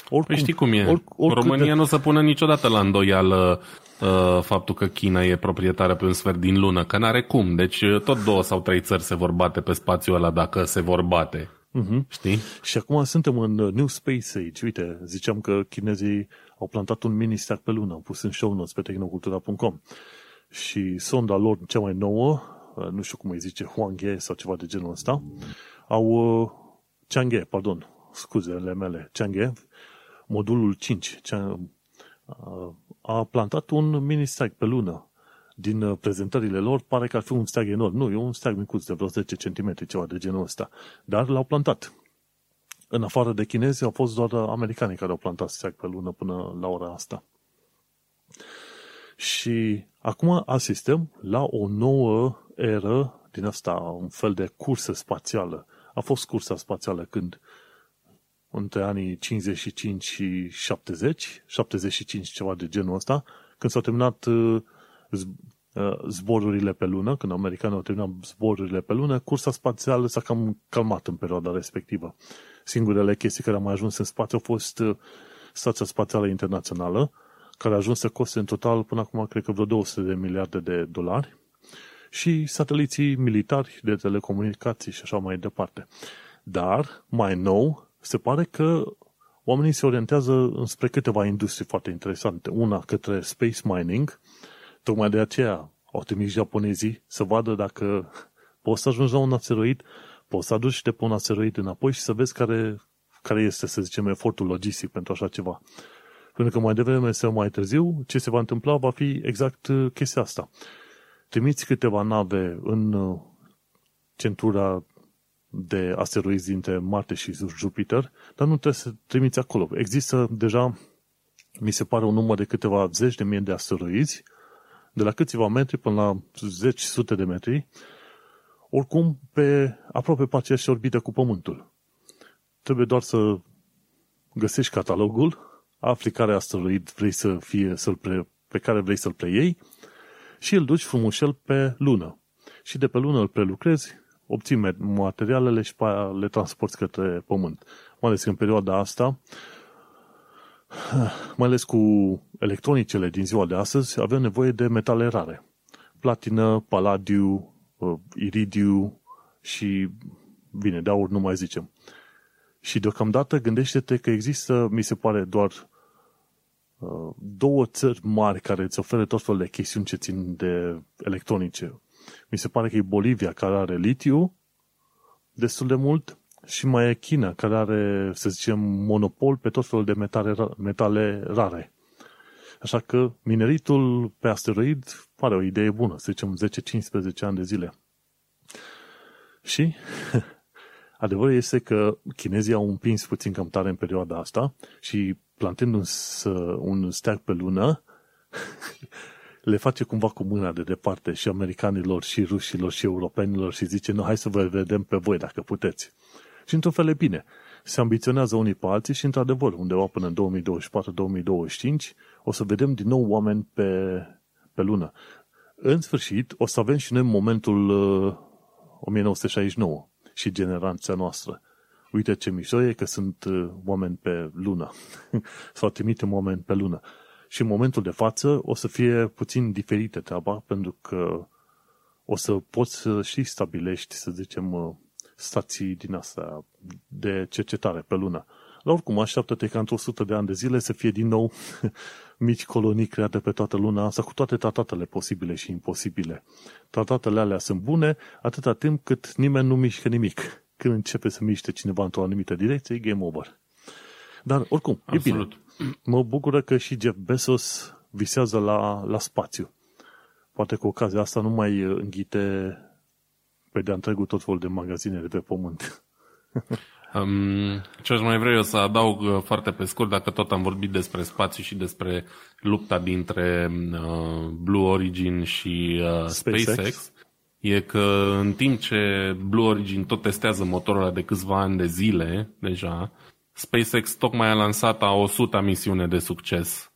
Oricum, păi știi cum e, România nu o să pună niciodată la îndoială faptul că China e proprietară pe un sfert din Lună, că n-are cum. Deci tot 2 sau 3 țări se vor bate pe spațiul ăla dacă se vor bate. Știi? Și acum suntem în New Space Age. Uite, ziceam că chinezii au plantat un mini-star pe Lună, am pus în show notes pe tehnocultura.com și sonda lor cea mai nouă, nu știu cum îi zice, Chang'e sau ceva de genul ăsta, Chang'e, modulul 5, a plantat un mini-steag pe Lună. Din prezentările lor pare că ar fi un steag enorm. Nu, e un steag micuț de vreo 10 cm, ceva de genul ăsta. Dar l-au plantat. În afară de chinezi, au fost doar americanii care au plantat steag pe Lună până la ora asta. Și acum asistăm la o nouă eră din asta, un fel de cursă spațială. A fost cursa spațială când între anii 55 și 70, 75, ceva de genul ăsta, când s-au terminat zborurile pe Lună, când americanii au terminat zborurile pe Lună, cursa spațială s-a cam calmat în perioada respectivă. Singurele chestii care au mai ajuns în spațiu au fost Stația Spațială Internațională, care a ajuns să coste în total până acum, cred că vreo $200 de miliarde, și sateliții militari de telecomunicații și așa mai departe. Dar, mai nou, se pare că oamenii se orientează spre câteva industrii foarte interesante. Una către space mining, tocmai de aceea au trimis japonezii să vadă dacă poți să ajungi la un asteroid, poți să aduci de pe un asteroid înapoi și să vezi care este, să zicem, efortul logistic pentru așa ceva. Pentru că mai devreme sau mai târziu, ce se va întâmpla va fi exact chestia asta. Trimiți câteva nave în centura de asteroizi dintre Marte și Jupiter, dar nu trebuie să trimiți acolo. Există deja, mi se pare, un număr de câteva zeci de mii de asteroizi, de la câțiva metri până la zeci, sute de metri, oricum pe aproape pe aceeași orbită cu Pământul. Trebuie doar să găsești catalogul, afli care asteroid vrei să fie, pe care vrei să-l preiei și îl duci frumușel pe Lună. Și de pe Lună îl prelucrezi, obții materialele și le transporti către Pământ. Mai ales în perioada asta, mai ales cu electronicele din ziua de astăzi, avem nevoie de metale rare. Platină, paladiu, iridiu și, bine, de aur nu mai zicem. Și deocamdată gândește-te că există, mi se pare, doar 2 țări mari care îți oferă tot felul de chestiuni ce țin de electronice. Mi se pare că e Bolivia, care are litiu destul de mult, și mai e China, care are, să zicem, monopol pe tot felul de metale rare. Așa că mineritul pe asteroid pare o idee bună, să zicem 10-15 ani de zile. Și adevărul este că chinezii au împins puțin cam tare în perioada asta și plantând un steag pe Lună, le face cumva cu mâna de departe și americanilor, și rușilor, și europenilor și zice, nu, hai să vă vedem pe voi dacă puteți. Și într-un fel e bine. Se ambiționează unii pe alții și, într-adevăr, undeva până în 2024-2025 o să vedem din nou oameni pe Lună. În sfârșit, o să avem și noi momentul 1969 și generația noastră. Uite ce mișto e că sunt oameni pe Lună. Sau trimitem oameni pe Lună. Și în momentul de față o să fie puțin diferită treaba, pentru că o să poți să și stabilești, să zicem, stații din astea de cercetare pe Lună. Dar oricum, așteaptă-te ca într-o 100 de ani de zile să fie din nou mici colonii create pe toată Luna asta, cu toate tratatele posibile și imposibile. Tratatele alea sunt bune atâta timp cât nimeni nu mișcă nimic. Când începe să miște cineva într-o anumită direcție, e game over. Dar oricum, absolut. E bine. Mă bucură că și Jeff Bezos visează la spațiu. Poate cu ocazia asta nu mai înghite pe de-a întregul tot felul de magazine de pe Pământ. Ce aș mai vrea eu să adaug foarte pe scurt, dacă tot am vorbit despre spațiu și despre lupta dintre Blue Origin și SpaceX, e că în timp ce Blue Origin tot testează motorul ăla de câțiva ani de zile deja, SpaceX tocmai a lansat a 100-a misiune de succes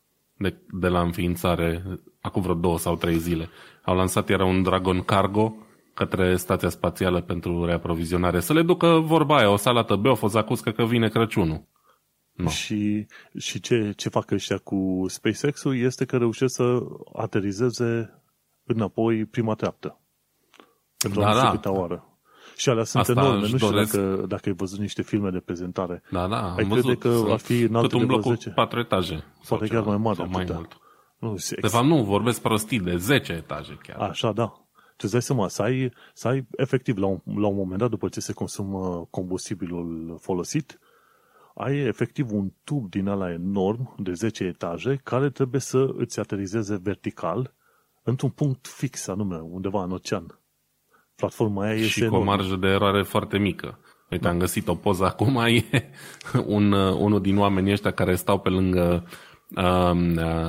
de la înființare, acum vreo 2 sau 3 zile. Au lansat, era un Dragon Cargo, către stația spațială pentru reaprovizionare. Să le ducă vorba aia, o salată beof, o zacuscă că vine Crăciunul. No. Și ce fac ăștia cu SpaceX-ul este că reușesc să aterizeze înapoi prima treaptă. Pentru câta oară. Și alea sunt enorme. Nu știu dacă ai văzut niște filme de prezentare. Da, ai crede că ar fi în alte de 10. 4 etaje. Poate chiar mai mare atâta. Mai mult. De fapt nu, vorbesc prostii, de 10 etaje chiar. Așa, da. Îți dai seama, să ai efectiv la un moment dat, după ce se consumă combustibilul folosit, ai efectiv un tub din ala enorm de 10 etaje care trebuie să îți aterizeze vertical într-un punct fix anume, undeva în ocean. Platforma aia și cu o marjă de eroare foarte mică. Uite, am găsit o poză acum, e unul din oamenii ăștia care stau pe lângă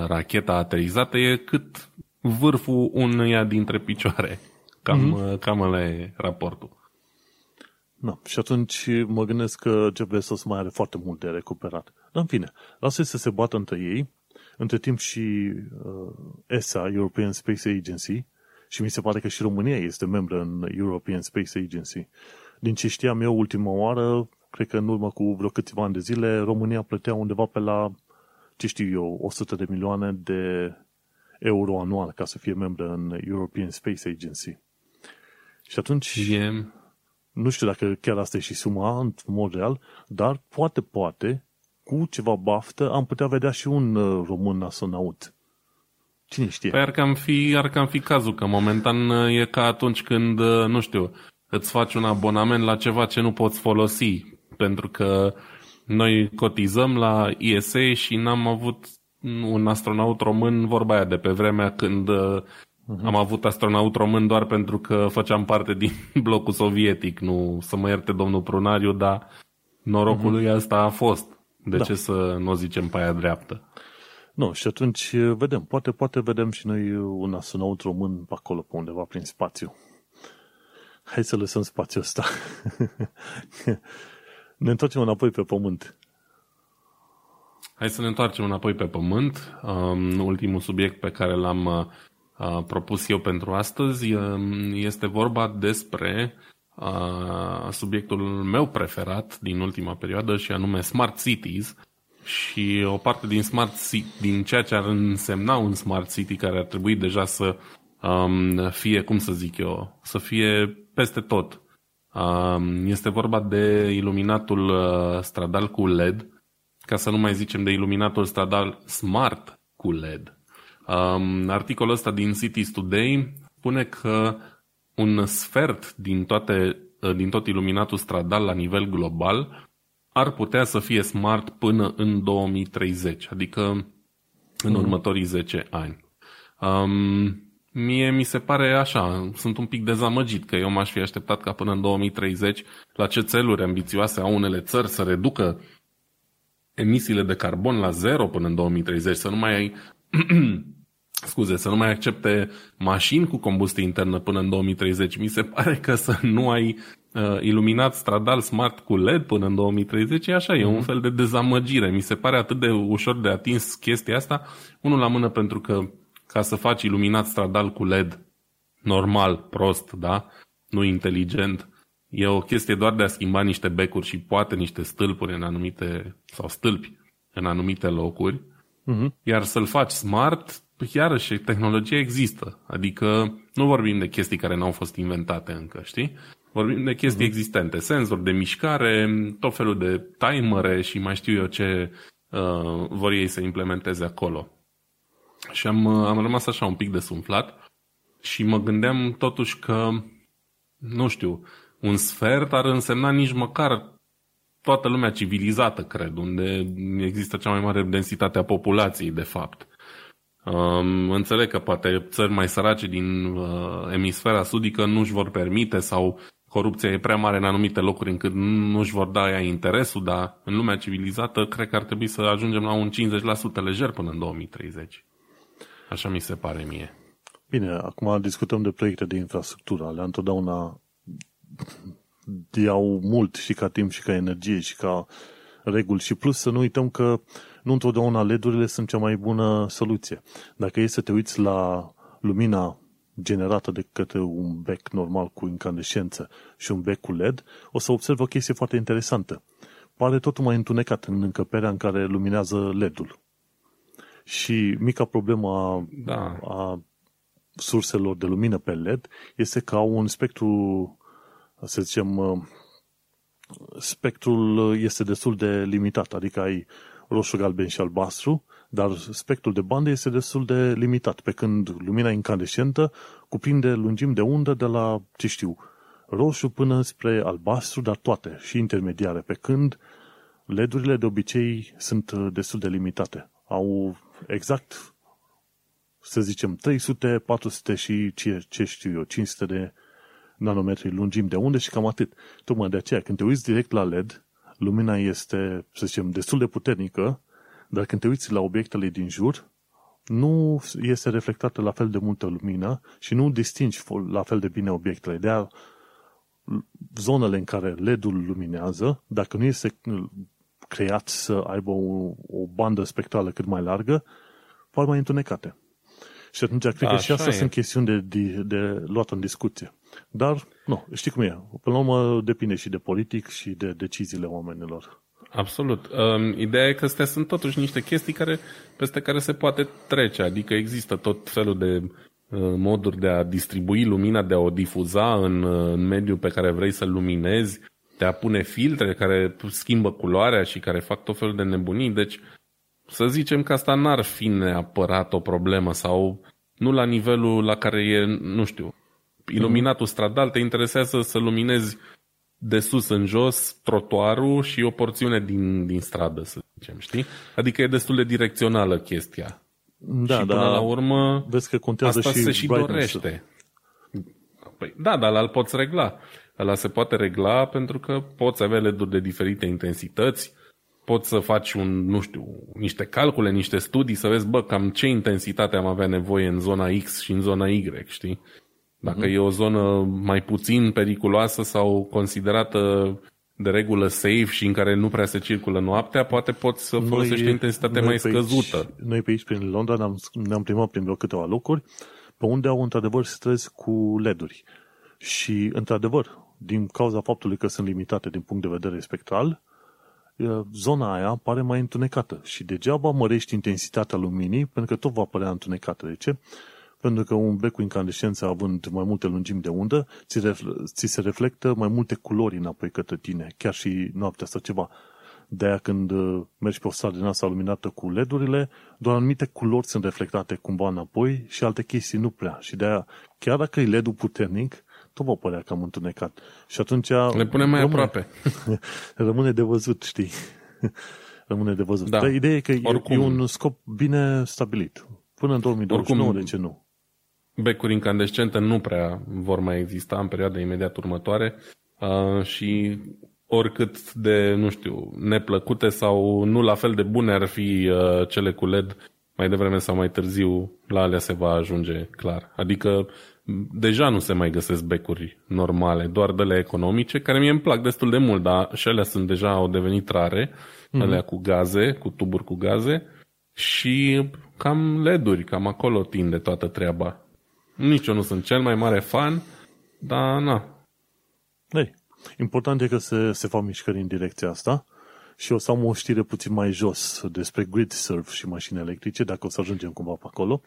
racheta aterizată, e cât vârful unuia dintre picioare. Cam ăla e raportul. Da, și atunci mă gândesc că GBSOS mai are foarte mult de recuperat. Dar în fine, lasă-i să se bată între ei. Între timp și ESA, European Space Agency, și mi se pare că și România este membră în European Space Agency. Din ce știam eu ultima oară, cred că în urmă cu vreo câțiva ani de zile, România plătea undeva pe la, ce știu eu, 100 de milioane de euro anual ca să fie membră în European Space Agency. Și atunci... Nu știu dacă chiar asta e și suma, în mod real, dar poate, cu ceva baftă, am putea vedea și un român astronaut. Cine știe? Păi ar cam fi cazul, că momentan e ca atunci când, nu știu, îți faci un abonament la ceva ce nu poți folosi, pentru că noi cotizăm la ESA și n-am avut un astronaut român, vorba aia de pe vremea când... Am avut astronaut român doar pentru că făceam parte din blocul sovietic, nu să mă ierte domnul Prunariu, dar norocul lui asta a fost. De ce să nu o zicem pe aia dreaptă? Nu, și atunci vedem, poate vedem și noi un astronaut român pe acolo, pe undeva prin spațiu. Hai să lăsăm spațiul ăsta. Ne întoarcem înapoi pe pământ. Ultimul subiect pe care l-am propus eu pentru astăzi este vorba despre subiectul meu preferat din ultima perioadă și anume Smart Cities și o parte din ceea ce ar însemna un Smart City care ar trebui deja să fie, să fie peste tot. Este vorba de iluminatul stradal cu LED, ca să nu mai zicem de iluminatul stradal smart cu LED. Articolul ăsta din Cities Today spune că un sfert din tot iluminatul stradal la nivel global ar putea să fie smart până în 2030, adică în următorii 10 ani. Mie mi se pare așa, sunt un pic dezamăgit că eu m-aș fi așteptat ca până în 2030 la ce țeluri ambițioase au unele țări să reducă emisiile de carbon la zero până în 2030, să nu mai ai să nu mai accepte mașini cu combustie internă până în 2030. Mi se pare că să nu ai iluminat stradal smart cu LED până în 2030 e așa, e un fel de dezamăgire. Mi se pare atât de ușor de atins chestia asta, unul la mână pentru că ca să faci iluminat stradal cu LED normal, prost, da? Nu inteligent, e o chestie doar de a schimba niște becuri și poate niște stâlpuri în anumite, sau stâlpi în anumite locuri. Iar să-l faci smart, iarăși tehnologia există. Adică nu vorbim de chestii care n-au fost inventate încă, știi? Vorbim de chestii existente, senzori de mișcare, tot felul de timere și mai știu eu ce vor ei să implementeze acolo. Și am rămas așa un pic desumflat și mă gândeam totuși că, nu știu, un sfert ar însemna nici măcar toată lumea civilizată, cred, unde există cea mai mare densitate a populației, de fapt. Înțeleg că poate țări mai sărace din emisfera sudică nu își vor permite sau corupția e prea mare în anumite locuri încât nu își vor da ea interesul, dar în lumea civilizată cred că ar trebui să ajungem la un 50% lejer până în 2030. Așa mi se pare mie. Bine, acum discutăm de proiecte de infrastructură. Alea întotdeauna... iau mult și ca timp și ca energie și ca reguli și plus să nu uităm că nu întotdeauna LED-urile sunt cea mai bună soluție. Dacă e să te uiți la lumina generată de către un bec normal cu incandescență și un bec cu LED, o să observă o chestie foarte interesantă. Pare totul mai întunecat în încăperea în care luminează LED-ul. Și mica problemă a surselor de lumină pe LED este că au un spectru, să zicem, spectrul este destul de limitat, adică ai roșu, galben și albastru, dar spectrul de bandă este destul de limitat, pe când lumina incandescentă cuprinde lungimi de undă de la, ce știu, roșu până spre albastru, dar toate și intermediare, pe când LED-urile de obicei sunt destul de limitate. Au exact, să zicem, 300, 400 și, ce știu eu, 500 de nanometri lungimi de unde și cam atât. Tocmai de aceea, când te uiți direct la LED, lumina este, să zicem, destul de puternică, dar când te uiți la obiectele din jur, nu este reflectată la fel de multă lumină și nu distingi la fel de bine obiectele. De-aia, zonele în care LED-ul luminează, dacă nu este creat să aibă o bandă spectrală cât mai largă, par mai întunecate. Și atunci, cred că și astea sunt chestiuni de luat în discuție. Dar, nu, știi cum e. Până la urmă, depinde și de politic și de deciziile oamenilor. Absolut. Ideea e că astea sunt totuși niște chestii peste care se poate trece. Adică există tot felul de moduri de a distribui lumina, de a o difuza în mediul pe care vrei să-l luminezi, de a pune filtre care schimbă culoarea și care fac tot felul de nebunii. Deci, să zicem că asta n-ar fi neapărat o problemă sau nu la nivelul la care e, nu știu, iluminatul stradal, te interesează să luminezi de sus în jos trotuarul și o porțiune din stradă, să zicem, știi? Adică e destul de direcțională chestia. Da, și până la urmă, vezi că contează asta și se și dorește. Păi, dar îl poți regla. Ăla se poate regla pentru că poți avea LED-uri de diferite intensități, poți să faci niște calcule, niște studii, să vezi, cam ce intensitate am avea nevoie în zona X și în zona Y, știi? Dacă e o zonă mai puțin periculoasă sau considerată de regulă safe și în care nu prea se circulă noaptea, poate poți să folosești intensitate mai scăzută. Noi pe aici, prin Londra, ne-am primat prin vreo câteva locuri, pe unde au într-adevăr străzi cu LED-uri. Și, într-adevăr, din cauza faptului că sunt limitate din punct de vedere spectral, zona aia pare mai întunecată și degeaba mărești intensitatea luminii pentru că tot va părea întunecată. De ce? Pentru că un bec cu incandescență, având mai multe lungimi de undă, ți se reflectă mai multe culori înapoi către tine, chiar și noaptea sau ceva. De-aia când mergi pe o stradă din asta luminată cu LED-urile, doar anumite culori sunt reflectate cumva înapoi și alte chestii nu prea. Și de-aia, chiar dacă e LED-ul puternic, tot va părea cam întunecat. Și atunci... Le punem mai aproape. Rămâne de văzut, știi? Rămâne de văzut. Da. Dar ideea e că oricum, e un scop bine stabilit. Până în 2029, oricum, de ce nu? Becuri incandescente nu prea vor mai exista în perioada imediat următoare și oricât de, nu știu, neplăcute sau nu la fel de bune ar fi cele cu LED, mai devreme sau mai târziu la alea se va ajunge clar. Adică deja nu se mai găsesc becuri normale, doar de alea economice, care mie îmi plac destul de mult, dar și alea sunt deja, au devenit rare, alea cu gaze, cu tuburi cu gaze și cam LED-uri, cam acolo tinde toată treaba. Nici eu nu sunt cel mai mare fan, dar na. Ei, important e că se fac mișcări în direcția asta și o să am o știre puțin mai jos despre GridServe și mașini electrice, dacă o să ajungem cumva pe acolo.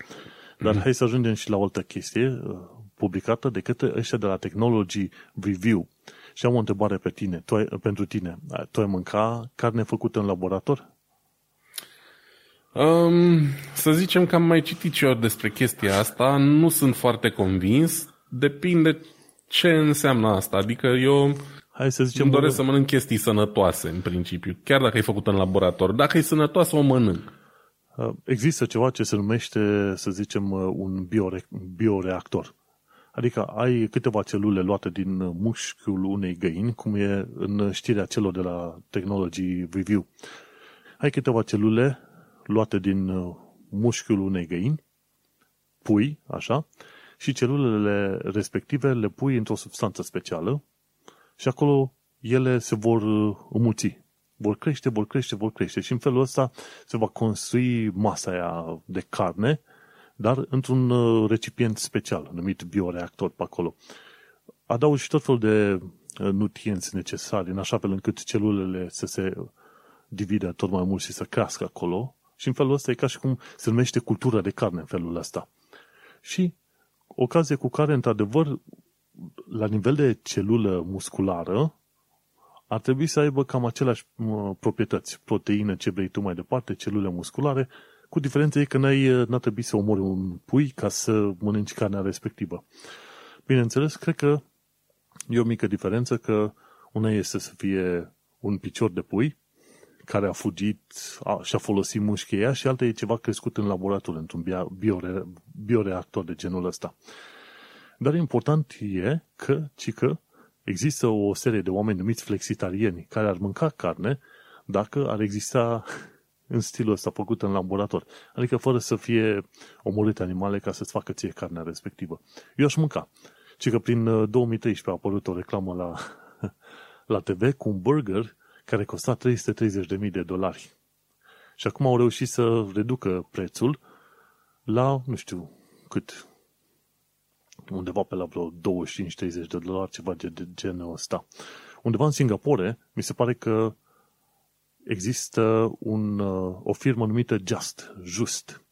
Dar hai să ajungem și la o altă chestie publicată de către ăștia de la Technology Review. Și am o întrebare pe tine, pentru tine. Tu ai mâncat carne făcută în laborator? Să zicem că am mai citit și eu despre chestia asta. Nu sunt foarte convins. Depinde ce înseamnă asta. Adică eu îmi doresc să mănânc chestii sănătoase în principiu, chiar dacă e făcută în laborator. Dacă e sănătoasă, o mănânc. Există ceva ce se numește, să zicem, un bioreactor. Adică ai câteva celule luate din mușchiul unei găini, cum e în știrea celor de la Technology Review. Ai câteva celule luate din mușchiul unei găini, pui, așa, și celulele respective le pui într-o substanță specială și acolo ele se vor înmulți. Vor crește și în felul ăsta se va construi masa aia de carne dar într-un recipient special, numit bioreactor pe acolo. Adaugi tot felul de nutrienți necesari, în așa fel încât celulele să se dividă tot mai mult și să crească acolo. Și în felul ăsta e ca și cum se numește cultura de carne în felul ăsta. Și ocazie cu care, într-adevăr, la nivel de celulă musculară, ar trebui să aibă cam aceleași proprietăți, proteine, ce vrei tu mai departe, celule musculare, cu diferența e că n-ar trebui să omori un pui ca să mănânci carnea respectivă. Bineînțeles, cred că e o mică diferență că una este să fie un picior de pui care a fugit și a folosit mușchii ea și alta e ceva crescut în laborator, într-un bioreactor de genul ăsta. Dar important e că, există o serie de oameni numiți flexitarieni care ar mânca carne dacă ar exista în stilul ăsta făcut în laborator. Adică fără să fie omorâte animale ca să-ți facă ție carnea respectivă. Eu aș mânca. Ci că prin 2013 a apărut o reclamă la TV cu un burger care costa $330.000. Și acum au reușit să reducă prețul la, nu știu cât, undeva pe la vreo $25-30, ceva de genul ăsta. Undeva în Singapore, mi se pare că există o firmă numită Just,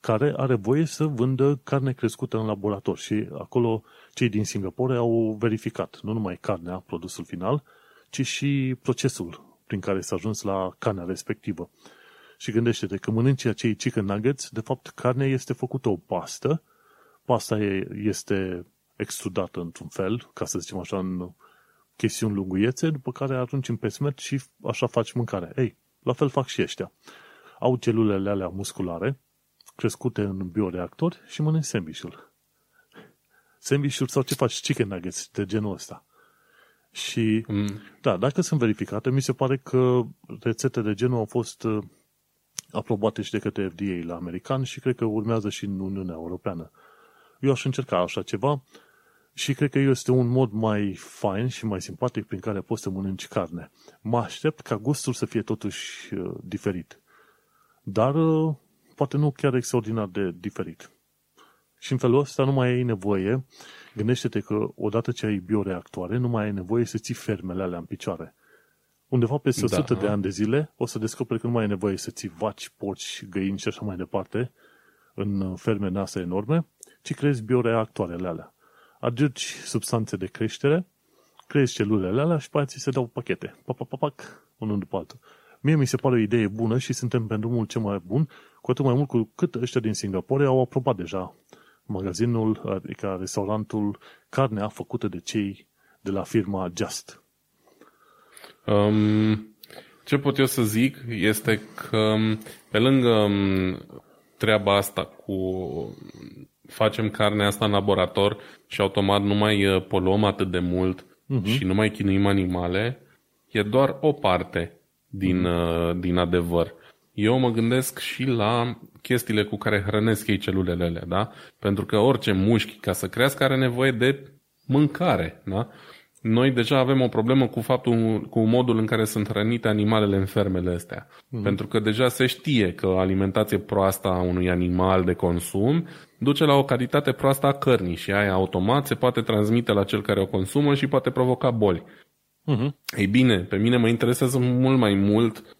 care are voie să vândă carne crescută în laborator și acolo cei din Singapore au verificat nu numai carnea, produsul final, ci și procesul prin care s-a ajuns la carnea respectivă. Și gândește-te că mănânci acei chicken nuggets, de fapt carnea este făcută o pastă, pasta este extrudată într-un fel, ca să zicem așa, în chestiuni lunguiețe, după care arunci în pesmet și așa faci mâncarea. Ei, la fel fac și ăștia. Au celulele alea musculare, crescute în bioreactor și mănânci sandwich-ul. Sandwich-ul sau ce faci? Chicken nuggets de genul ăsta. Și, da, dacă sunt verificate, mi se pare că rețete de genul au fost aprobate și de către FDA la american și cred că urmează și în Uniunea Europeană. Eu aș încerca așa ceva și cred că este un mod mai fain și mai simpatic prin care poți să mănânci carne. Mă aștept ca gustul să fie totuși diferit. Dar poate nu chiar extraordinar de diferit. Și în felul ăsta nu mai ai nevoie, gândește-te că odată ce ai bioreactoare, nu mai ai nevoie să ții fermele alea în picioare. Undeva peste 100 de ani de zile o să descoperi că nu mai ai nevoie să ții vaci, porci, găini și așa mai departe în ferme NASA enorme, ci crezi bioreactoarele alea. Aduci substanțe de creștere, crezi celulele alea și pe aia ți se dau pachete. Pac, unul după altul. Mie mi se pare o idee bună și suntem pe drumul cel mai bun, cu atât mai mult cu cât ăștia din Singapore au aprobat deja magazinul, adică restaurantul carnea făcută de cei de la firma Just. Ce pot eu să zic este că pe lângă treaba asta cu facem carnea asta în laborator și automat nu mai poluăm atât de mult și nu mai chinuim animale, e doar o parte din adevăr. Eu mă gândesc și la chestiile cu care hrănesc ei celulele alea, da? Pentru că orice mușchi ca să crească are nevoie de mâncare, da? Noi deja avem o problemă cu modul în care sunt hrănite animalele în fermele astea. Pentru că deja se știe că alimentație proastă a unui animal de consum duce la o calitate proastă a cărnii și aia automat se poate transmite la cel care o consumă și poate provoca boli. Ei bine, pe mine mă interesează mult mai mult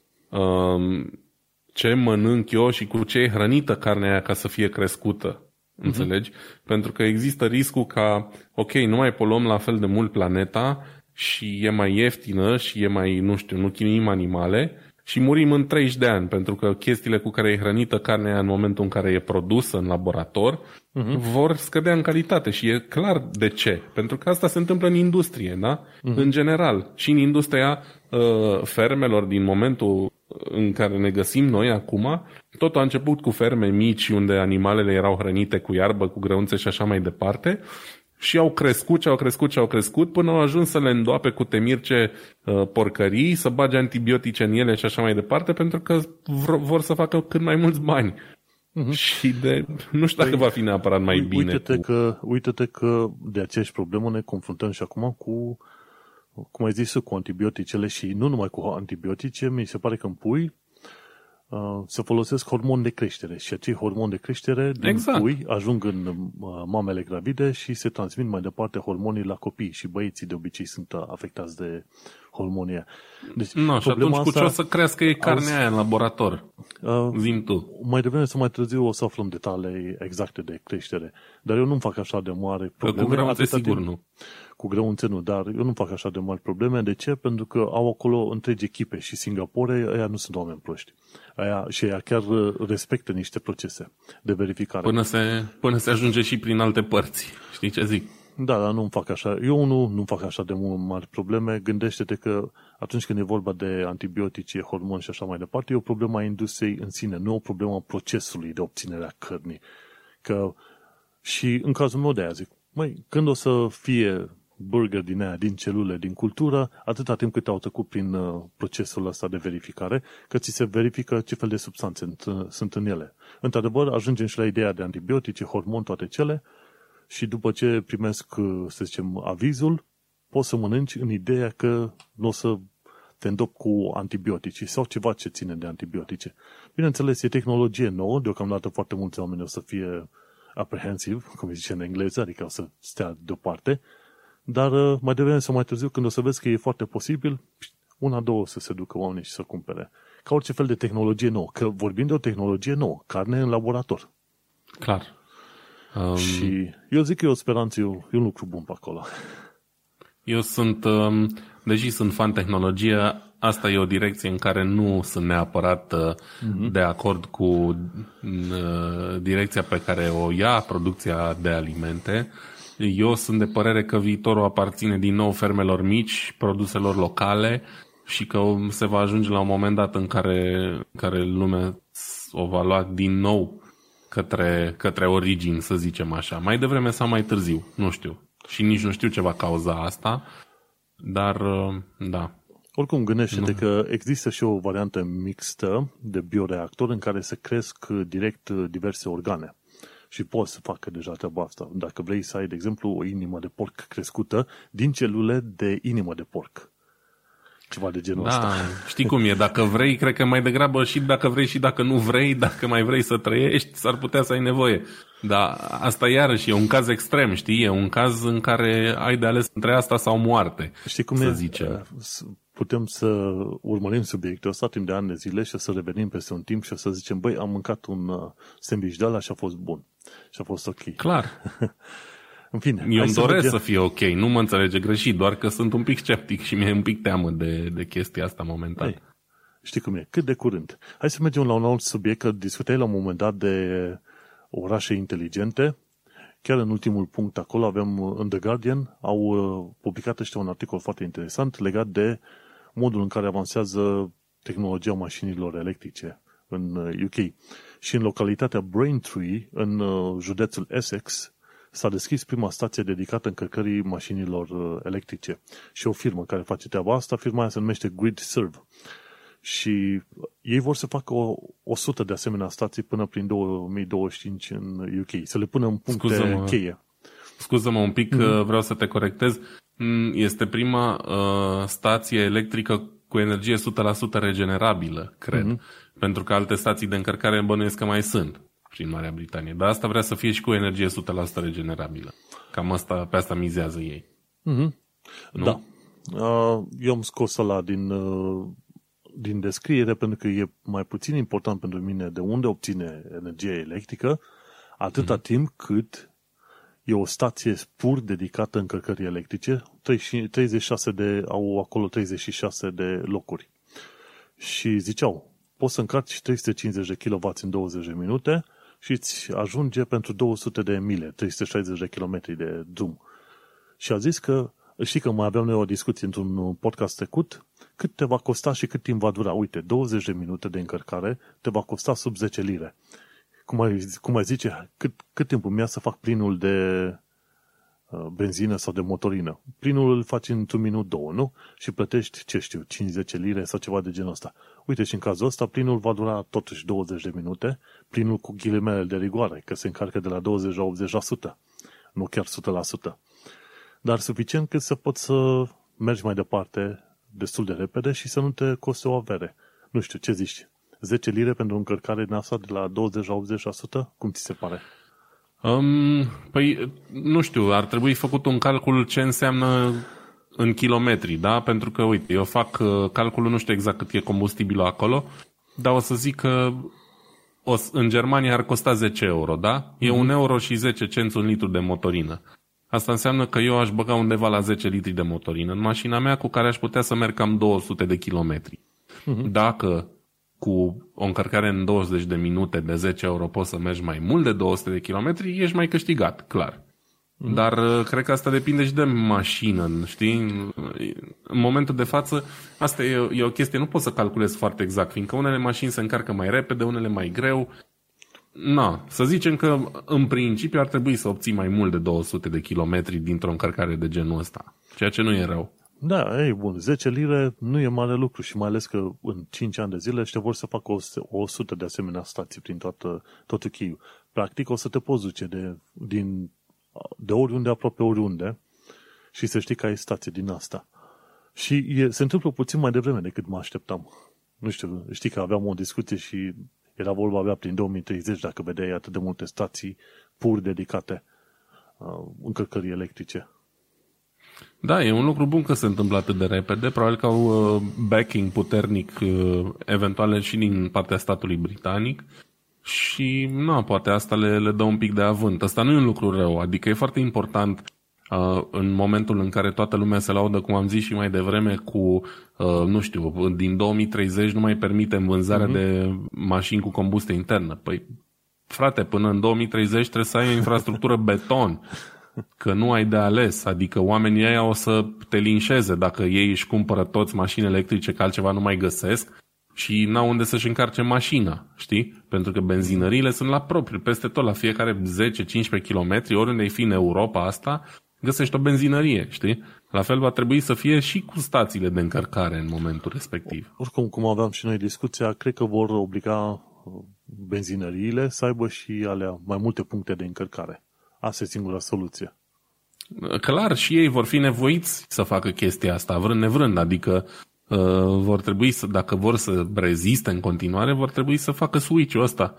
ce mănânc eu și cu ce e hrănită carnea aia ca să fie crescută. Înțelegi? Pentru că există riscul ca, ok, nu mai poluăm la fel de mult planeta și e mai ieftină și e mai, nu chinuim animale și murim în 30 de ani, pentru că chestiile cu care e hrănită carnea în momentul în care e produsă în laborator vor scădea în calitate și e clar de ce. Pentru că asta se întâmplă în industrie, da? În general. Și în industria fermelor din momentul în care ne găsim noi acum, tot a început cu ferme mici unde animalele erau hrănite cu iarbă, cu grăunțe și așa mai departe și au crescut până au ajuns să le îndoape cu temirce porcării, să bage antibiotice în ele și așa mai departe pentru că vor să facă cât mai mulți bani. Și nu știu dacă va fi neapărat mai bine. Uite-te că de aceeași problemă ne confruntăm și acum cu, cum ai zis, cu antibioticele și nu numai cu antibiotice, mi se pare că în pui se folosesc hormoni de creștere și acei hormoni de creștere din pui ajung în mamele gravide și se transmit mai departe hormonii la copii și băieții de obicei sunt afectați de hormonia. Deci, no, și atunci cu ce o să crească ei carnea aia în laborator? Zim tu. Mai devreme sau mai târziu o să aflăm detalii exacte de creștere. Dar eu nu-mi fac așa de mare probleme. Că cu grăunțe sigur nu. Cu grăunțe nu, dar eu nu fac așa de mari probleme. De ce? Pentru că au acolo întregi echipe și Singapore, aia nu sunt oameni proști. Aia, și aia chiar respectă niște procese de verificare. Până se ajunge și prin alte părți. Știi ce zic? Da, dar nu-mi fac așa. Eu nu fac așa de mari probleme. Gândește-te că atunci când e vorba de antibiotice, hormoni și așa mai departe, e o problemă a industriei în sine, nu o problemă a procesului de obținere a cărnii. Că și în cazul meu de aia zic, măi, când o să fie burger din aia, din celule, din cultură, atâta timp cât au trecut prin procesul ăsta de verificare, că ți se verifică ce fel de substanțe sunt în ele. Într-adevăr, ajungem și la ideea de antibiotice, hormoni, toate cele, și după ce primesc, să zicem, avizul, poți să mănânci în ideea că nu o să te îndopi cu antibiotice sau ceva ce ține de antibiotice. Bineînțeles, e tehnologie nouă, deocamdată foarte mulți oameni o să fie apprehensive, cum zice în engleză, adică o să stea deoparte, dar mai devreme sau mai târziu, când o să vezi că e foarte posibil, una, două să se ducă oamenii și să cumpere. Ca orice fel de tehnologie nouă, că vorbim de o tehnologie nouă, carne în laborator. Clar. Și eu zic că e o speranță, e un lucru bun pe acolo. Eu sunt, deși sunt fan tehnologie, asta e o direcție în care nu sunt neapărat de acord cu direcția pe care o ia producția de alimente. Eu sunt de părere că viitorul aparține din nou fermelor mici, produselor locale și că se va ajunge la un moment dat în care lumea o va lua din nou către origini, să zicem așa. Mai devreme sau mai târziu, nu știu. Și nici nu știu ce va cauza asta, dar da. Oricum, gândește-te că există și o variantă mixtă de bioreactor în care se cresc direct diverse organe. Și poți să facă deja treaba asta. Dacă vrei să ai, de exemplu, o inimă de porc crescută din celule de inimă de porc. Ceva de genul ăsta. Știi cum e, dacă vrei, cred că mai degrabă și dacă vrei și dacă nu vrei, dacă mai vrei să trăiești, s-ar putea să ai nevoie. Dar asta iarăși e un caz extrem, știi? E un caz în care ai de ales între asta sau moarte. Știi cum e? Zice. Putem să urmărim subiectul ăsta timp de ani de zile și să revenim peste un timp și să zicem, băi, am mâncat un sandwich de ala și a fost bun. Și a fost ok. Clar. În fine, eu îmi doresc să fie ok, nu mă înțelege greșit, doar că sunt un pic sceptic și mi-e un pic teamă de chestia asta momentan. Ei, știi cum e, cât de curând. Hai să mergem la un alt subiect, că discutai la un moment dat de orașe inteligente. Chiar în ultimul punct acolo avem în The Guardian, au publicat ăștia un articol foarte interesant legat de modul în care avansează tehnologia mașinilor electrice în UK. Și în localitatea Braintree, în județul Essex, s-a deschis prima stație dedicată încărcării mașinilor electrice. Și o firmă care face treaba asta, firma aia se numește GridServe. Și ei vor să facă 100 de asemenea stații până prin 2025 în UK. Să le pună în puncte cheie. Scuză-mă un pic, vreau să te corectez. Este prima stație electrică cu energie 100% regenerabilă, cred. Pentru că alte stații de încărcare bănuiesc că mai sunt prin Marea Britanie. Dar asta vrea să fie și cu energie 100% regenerabilă. Cam asta, pe asta mizează ei. Da. Eu am scos ăla din descriere pentru că e mai puțin important pentru mine de unde obține energie electrică, atâta timp cât e o stație pur dedicată încărcării electrice. 36 de locuri. Și ziceau, poți să încarci 350 de kW în 20 de minute și îți ajunge pentru 200 de mile, 360 de km de drum. Și a zis că, știi că mai aveam noi o discuție într-un podcast trecut, cât te va costa și cât timp va dura. Uite, 20 de minute de încărcare te va costa sub 10 lire. Cum ai zice, cât timp îmi ia să fac plinul de benzină sau de motorină? Plinul îl faci într-un minut, două, nu? Și plătești, ce știu, 50 lire sau ceva de genul ăsta. Uite, și în cazul ăsta, plinul va dura totuși 20 de minute, plinul cu ghilimele de rigoare, că se încarcă de la 20 la 80%, nu chiar 100%. Dar suficient cât să poți să mergi mai departe destul de repede și să nu te coste o avere. Nu știu, ce zici? 10 lire pentru încărcare din asta de la 20-80%? Cum ți se pare? Păi, nu știu, ar trebui făcut un calcul ce înseamnă în kilometri, da? Pentru că, uite, eu fac calculul, nu știu exact cât e combustibilul acolo, dar o să zic că în Germania ar costa 10 euro, da? E 1 euro și 10 cenți un litru de motorină. Asta înseamnă că eu aș băga undeva la 10 litri de motorină în mașina mea, cu care aș putea să merg cam 200 de kilometri. Dacă cu o încărcare în 20 de minute de 10 euro poți să mergi mai mult de 200 de kilometri, ești mai câștigat, clar. Dar cred că asta depinde și de mașină, știi? În momentul de față, asta e o chestie, nu pot să calculez foarte exact, fiindcă unele mașini se încarcă mai repede, unele mai greu. Na, să zicem că în principiu ar trebui să obții mai mult de 200 de kilometri dintr-o încărcare de genul ăsta, ceea ce nu e rău. Da, ei, bun, 10 lire nu e mare lucru și mai ales că în 5 ani de zile ăștia vor să facă 100 de asemenea stații prin toată Chiu. Practic o să te poți duce de oriunde, aproape oriunde, și să știi că ai stație din asta. Și se întâmplă puțin mai devreme decât mă așteptam. Nu știu, știi că aveam o discuție și era vorba abia prin 2030 dacă vedeai atât de multe stații pur dedicate încărcării electrice. Da, e un lucru bun că se întâmplă atât de repede. Probabil că au backing puternic, eventual și din partea statului britanic. Și, na, poate asta le dă un pic de avânt. Asta nu e un lucru rău, adică e foarte important în momentul în care toată lumea se laudă, cum am zis și mai devreme, cu, nu știu, din 2030 nu mai permitem vânzarea de mașini cu combustie internă. Păi, frate, până în 2030 trebuie să ai o infrastructură beton, că nu ai de ales, adică oamenii aia o să te linșeze dacă ei își cumpără toți mașini electrice, că altceva nu mai găsesc. Și n-au unde să-și încarce mașina, știi? Pentru că benzinăriile sunt la propriu, peste tot, la fiecare 10-15 km, oriunde ai fi în Europa asta, găsești o benzinărie, știi? La fel va trebui să fie și cu stațiile de încărcare în momentul respectiv. Oricum, cum aveam și noi discuția, cred că vor obliga benzinăriile să aibă și alea mai multe puncte de încărcare. Asta e singura soluție. Clar, și ei vor fi nevoiți să facă chestia asta, vrând nevrând, adică vor trebui să, dacă vor să reziste în continuare, vor trebui să facă switch-ul ăsta,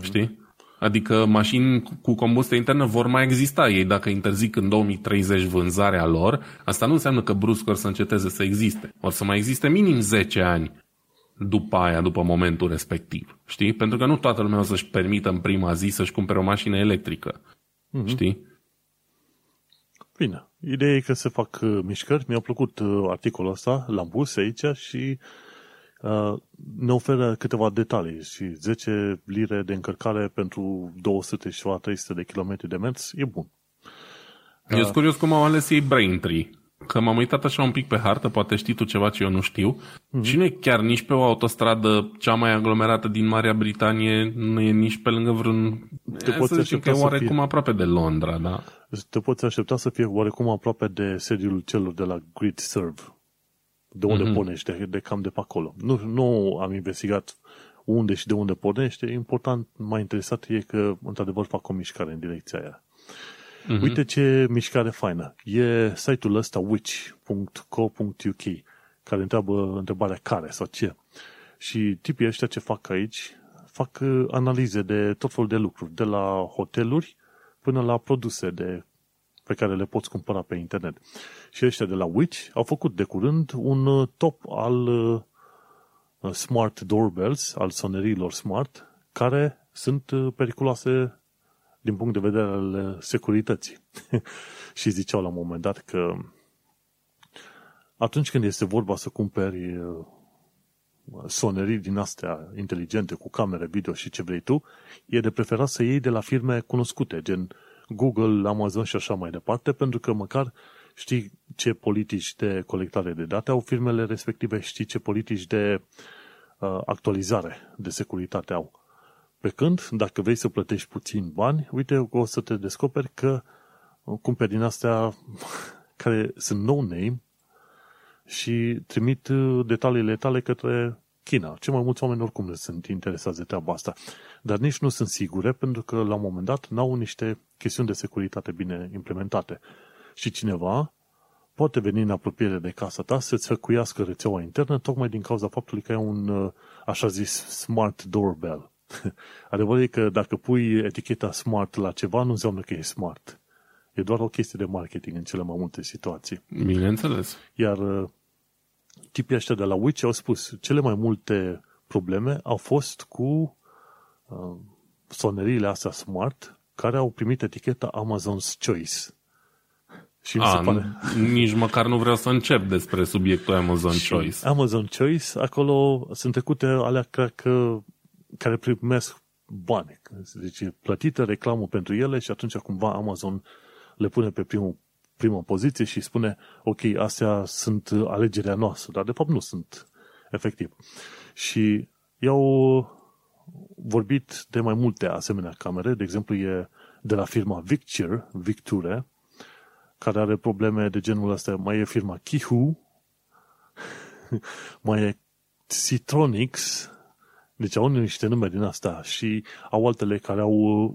știi? Adică mașini cu combustie internă vor mai exista. Ei, dacă interzic în 2030 vânzarea lor, asta nu înseamnă că brusc or să înceteze să existe. Or să mai existe minim 10 ani după aia, după momentul respectiv, știi? Pentru că nu toată lumea o să-și permită în prima zi să-și cumpere o mașină electrică, știi? Bine. Ideea e că se fac mișcări. Mi-a plăcut articolul ăsta, l-am pus aici și ne oferă câteva detalii. Și 10 lire de încărcare pentru 200 și 300 de kilometri de mers e bun. Eu sunt curios cum au ales ei Braintree. Că m-am uitat așa un pic pe hartă, poate știi tu ceva ce eu nu știu. Și nu e chiar nici pe o autostradă cea mai aglomerată din Marea Britanie, nu e nici pe lângă vreun... Să zicem că e oarecum aproape de Londra, da? Te poți aștepta să fie oarecum aproape de sediul celor de la GridServe, de unde pornește, de cam de pe acolo. Nu am investigat unde și de unde pornește, important, mai interesat e că, într-adevăr, fac o mișcare în direcția aia. Uite ce mișcare faină. E site-ul ăsta which.co.uk care întreabă întrebarea care sau ce. Și tipii ăștia ce fac aici, fac analize de tot felul de lucruri, de la hoteluri până la produse pe care le poți cumpăra pe internet. Și ăștia de la Which au făcut de curând un top al smart doorbells, al soneriilor smart, care sunt periculoase din punct de vedere al securității. Și ziceau la un moment dat că atunci când este vorba să cumperi sonerii din astea inteligente cu camere video și ce vrei tu, e de preferat să iei de la firme cunoscute, gen Google, Amazon și așa mai departe, pentru că măcar știi ce politici de colectare de date au firmele respective, știi ce politici de actualizare de securitate au. Pe când, dacă vrei să plătești puțin bani, uite, o să te descoperi că cumperi din astea care sunt no-name și trimit detaliile tale către China. Cei mai mulți oameni oricum sunt interesați de treaba asta, dar nici nu sunt sigure pentru că la un moment dat n-au niște chestiuni de securitate bine implementate. Și cineva poate veni în apropiere de casa ta să-ți hăcuiască rețeaua internă tocmai din cauza faptului că ai un, așa zis, smart doorbell. Adevărul e că dacă pui eticheta smart la ceva, nu înseamnă că e smart. E doar o chestie de marketing în cele mai multe situații. Bineînțeles. Iar tipii ăștia de la Witch au spus, cele mai multe probleme au fost cu soneriile astea smart care au primit eticheta Amazon's Choice. Și nici măcar nu vreau să încep despre subiectul Amazon Choice. Amazon Choice, acolo sunt trecute alea care primesc bani. Deci plătită reclamă pentru ele și atunci cumva Amazon le pune pe prima poziție și spune ok, astea sunt alegerea noastră, dar de fapt nu sunt efectiv. Și i-au vorbit de mai multe asemenea camere, de exemplu e de la firma Victure, care are probleme de genul ăsta. Mai e firma Kihu, mai e Citronix, deci au niște nume din asta și au altele care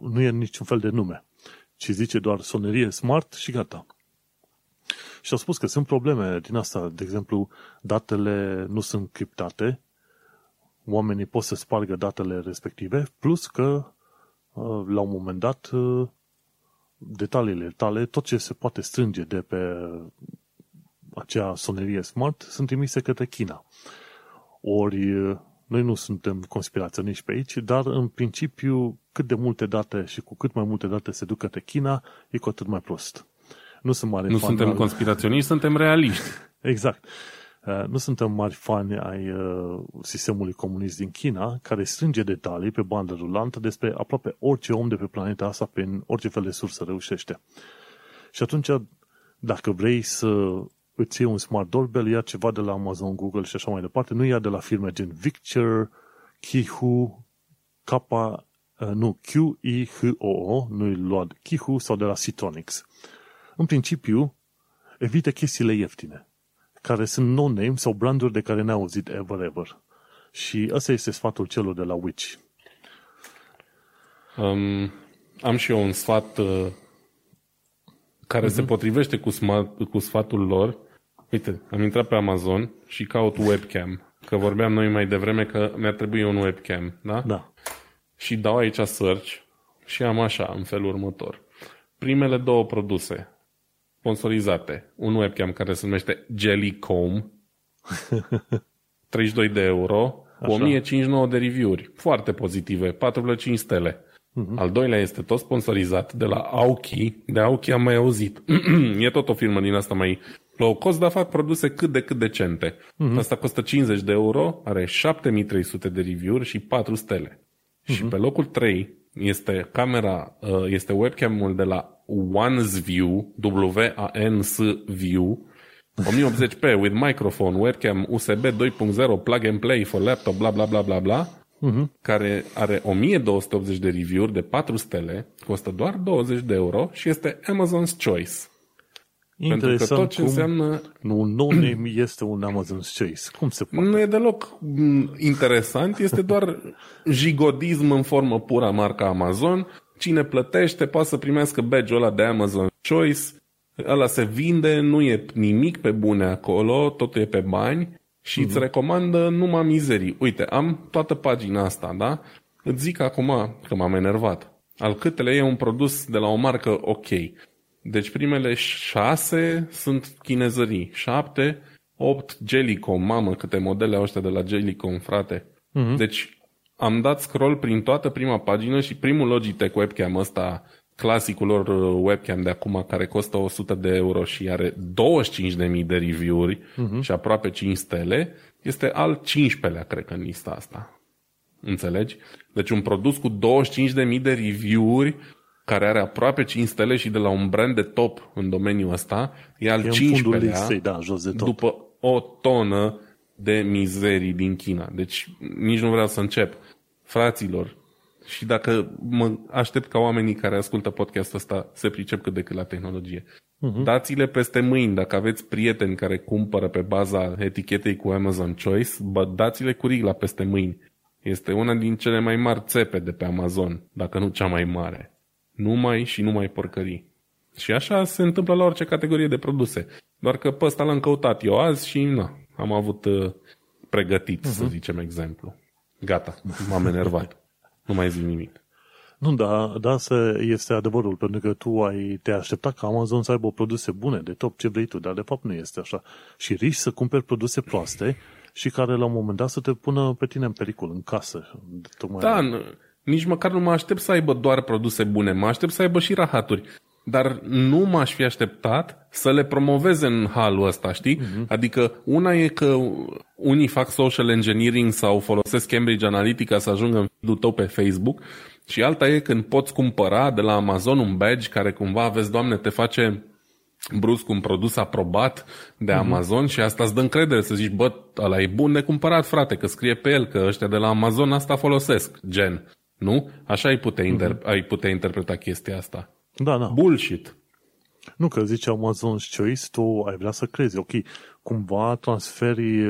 nu e niciun fel de nume, ci zice doar sonerie smart și gata. Și au spus că sunt probleme din asta, de exemplu, datele nu sunt criptate, oamenii pot să spargă datele respective, plus că, la un moment dat, detaliile tale, tot ce se poate strânge de pe acea sonerie smart, sunt trimise către China. Ori, noi nu suntem conspiraționiști pe aici, dar, în principiu, cât de multe date și cu cât mai multe date se duc către China, e cu atât mai prost. Nu suntem conspiraționiști, suntem realiști. Exact. Nu suntem mari fani ai sistemului comunist din China, care strânge detalii pe bandă rulantă despre aproape orice om de pe planeta asta, prin orice fel de sursă reușește. Și atunci, dacă vrei să îți iei un smart doorbell, ia ceva de la Amazon, Google și așa mai departe, nu ia de la firme gen Victure, Kihu, Q-I-H-O-O, nu-i luat Kihu, sau de la Citronix. În principiu, evită chestiile ieftine, care sunt no-name sau branduri de care n-ai auzit ever. Și ăsta este sfatul celor de la Witch. Am și eu un sfat care se potrivește cu sfatul lor. Uite, am intrat pe Amazon și caut webcam. Că vorbeam noi mai devreme că mi-ar trebui un webcam, da? Da. Și dau aici search și am așa, în felul următor. Primele două produse sponsorizate. Un webcam care se numește Jellycomb, 32 de euro, cu 1059 de review-uri, foarte pozitive, 4,5 stele. Al doilea este tot sponsorizat de la Aoki, de Aoki am mai auzit. E tot o firmă din asta mai low cost, dar fac produse cât de cât decente. Asta costă 50 de euro, are 7300 de review-uri și 4 stele. Și pe locul 3 este este webcam-ul de la OneSview, W-A-N-S-View, 1080p with microphone, webcam USB 2.0, plug and play for laptop, bla bla bla bla bla, care are 1280 de review-uri de 4 stele, costă doar 20 de euro și este Amazon's Choice. Interesant. Pentru că tot ce înseamnă... un no-name este un Amazon's Choice. Cum se poate? Nu e deloc interesant, este doar jigodism în formă pură, marca Amazon. Cine plătește poate să primească badge-ul ăla de Amazon Choice, ăla se vinde, nu e nimic pe bune acolo, totul e pe bani și îți recomandă numai mizerii. Uite, am toată pagina asta, da? Îți zic acum că m-am enervat. Al câtele e un produs de la o marcă ok. Deci primele 6 sunt chinezării, 7, 8 Jellycom, mamă câte modele au ăștia de la Jellycom, frate. Deci am dat scroll prin toată prima pagină și primul Logitech webcam ăsta, clasicul lor webcam de acum, care costă 100 de euro și are 25.000 de review-uri și aproape 5 stele, este al 15-lea, cred că, în lista asta. Înțelegi? Deci un produs cu 25.000 de review-uri care are aproape 5 stele și de la un brand de top în domeniul ăsta, e al 15-lea, da, jos de top, după o tonă de mizerii din China. Deci nici nu vreau să încep. Fraților, și dacă mă aștept ca oamenii care ascultă podcastul ăsta se pricep cât de cât la tehnologie, dați-le peste mâini dacă aveți prieteni care cumpără pe baza etichetei cu Amazon Choice, dați-le cu rigla peste mâini. Este una din cele mai mari țepe de pe Amazon, dacă nu cea mai mare. Numai și numai porcării. Și așa se întâmplă la orice categorie de produse. Doar că pe ăsta l-am căutat eu azi și na, am avut pregătit, să zicem, exemplu. Gata, m-am enervat. Nu mai zic nimic. Nu, dar asta este adevărul, pentru că tu te-ai așteptat ca Amazon să aibă produse bune, de top ce vrei tu, dar de fapt nu este așa. Și riști să cumperi produse proaste și care la un moment dat să te pună pe tine în pericol, în casă. Da, nici măcar nu mă aștept să aibă doar produse bune, mă aștept să aibă și rahaturi. Dar nu m-aș fi așteptat să le promoveze în halul ăsta, știi? Uh-huh. Adică una e că unii fac social engineering sau folosesc Cambridge Analytica să ajungă în feed-ul tău pe Facebook și alta e când poți cumpăra de la Amazon un badge care cumva, vezi, Doamne, te face brusc un produs aprobat de Amazon și asta îți dă încredere, să zici, bă, ăla e bun de cumpărat, frate, că scrie pe el, că ăștia de la Amazon asta folosesc, gen, nu? Așa ai putea interpreta chestia asta. Da, da. Bullshit. Nu, că zice Amazon's Choice, tu ai vrea să crezi, ok, cumva transferi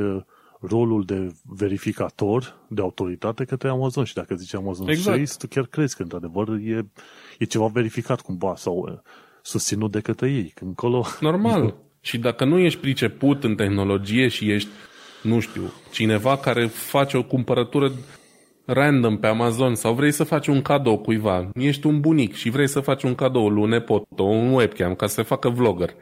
rolul de verificator, de autoritate către Amazon și dacă zice Amazon's Choice, tu chiar crezi că într-adevăr e ceva verificat cumva sau susținut de către ei. Încolo. Normal. Și dacă nu ești priceput în tehnologie și ești, nu știu, cineva care face o cumpărătură random pe Amazon sau vrei să faci un cadou cuiva, ești un bunic și vrei să faci un cadou lui nepotă, un webcam ca să se facă vlogger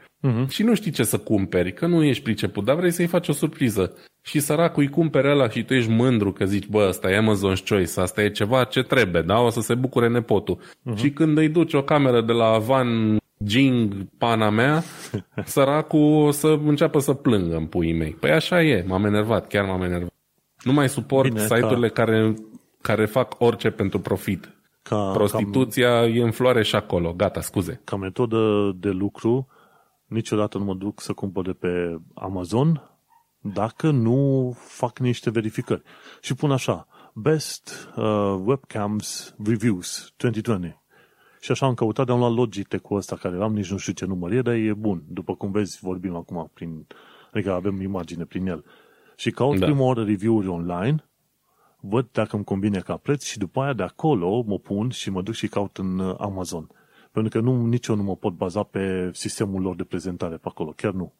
și nu știi ce să cumperi, că nu ești priceput, dar vrei să-i faci o surpriză și săracul îi cumpere ăla și tu ești mândru că zici, bă, ăsta e Amazon's Choice, asta e ceva ce trebuie, da? O să se bucure nepotul. Și când îi duci o cameră de la Van Jing, pana mea, săracul o să înceapă să plângă în puii mei. Păi așa e, m-am enervat. Nu mai suport site-urile care fac orice pentru profit. Prostituția e în floare și acolo. Gata, scuze. Ca metodă de lucru, niciodată nu mă duc să cumpăr de pe Amazon dacă nu fac niște verificări. Și pun așa, Best Webcams Reviews 2020. Și așa am căutat, am luat Logitech-ul ăsta care l-am, nici nu știu ce număr e, dar e bun. După cum vezi, vorbim acum, adică avem imagine prin el. Și caut prima oară review-uri online, văd dacă îmi convine ca preț și după aia de acolo mă pun și mă duc și caut în Amazon. Pentru că nici eu nu mă pot baza pe sistemul lor de prezentare pe acolo, chiar nu.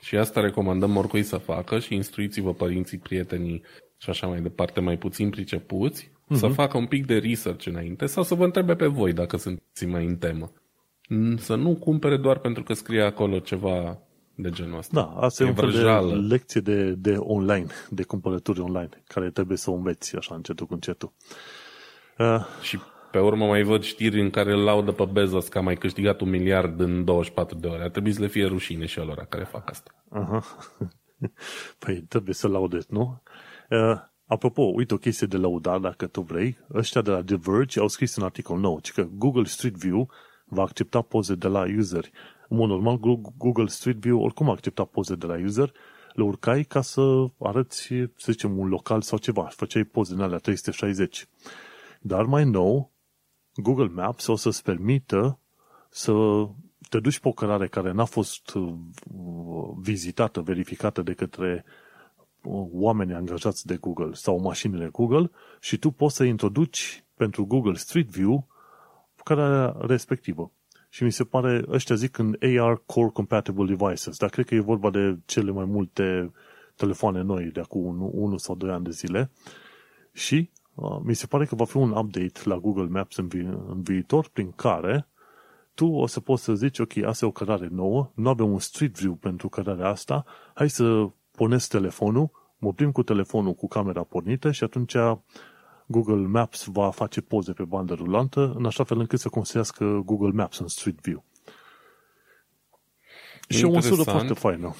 Și asta recomandăm oricui să facă și instruiți-vă părinții, prietenii și așa mai departe, mai puțin pricepuți, să facă un pic de research înainte sau să vă întrebe pe voi dacă sunteți mai în temă. Să nu cumpere doar pentru că scrie acolo ceva de genul ăsta. Da, asta e un fel de lecție de online, de cumpărături online, care trebuie să o înveți așa încetul cu încetul. Și pe urmă mai văd știri în care laudă pe Bezos că a mai câștigat 1 miliard în 24 de ore. A trebuit să le fie rușine și alora care fac asta. Păi trebuie să laudeți, nu? Apropo, uite o chestie de laudat dacă tu vrei. Ăștia de la The Verge au scris un articol nou, că Google Street View va accepta poze de la useri. În mod normal, Google Street View oricum accepta poze de la user, le urcai ca să arăți, să zicem, un local sau ceva. Făceai poze în alea 360. Dar mai nou, Google Maps o să-ți permită să te duci pe o cărare care n-a fost vizitată, verificată de către oamenii angajați de Google sau mașinile Google și tu poți să introduci pentru Google Street View cărarea respectivă. Și mi se pare, ăștia zic în AR Core Compatible Devices, dar cred că e vorba de cele mai multe telefoane noi de acum 1 sau 2 ani de zile și mi se pare că va fi un update la Google Maps în viitor prin care tu o să poți să zici, ok, asta e o cărare nouă, nu avem un Street View pentru cărarea asta, hai să pornesc telefonul, mă plimb cu telefonul cu camera pornită și atunci Google Maps va face poze pe bandă rulantă, în așa fel încât să construiască Google Maps în Street View. Și o măsură foarte faină.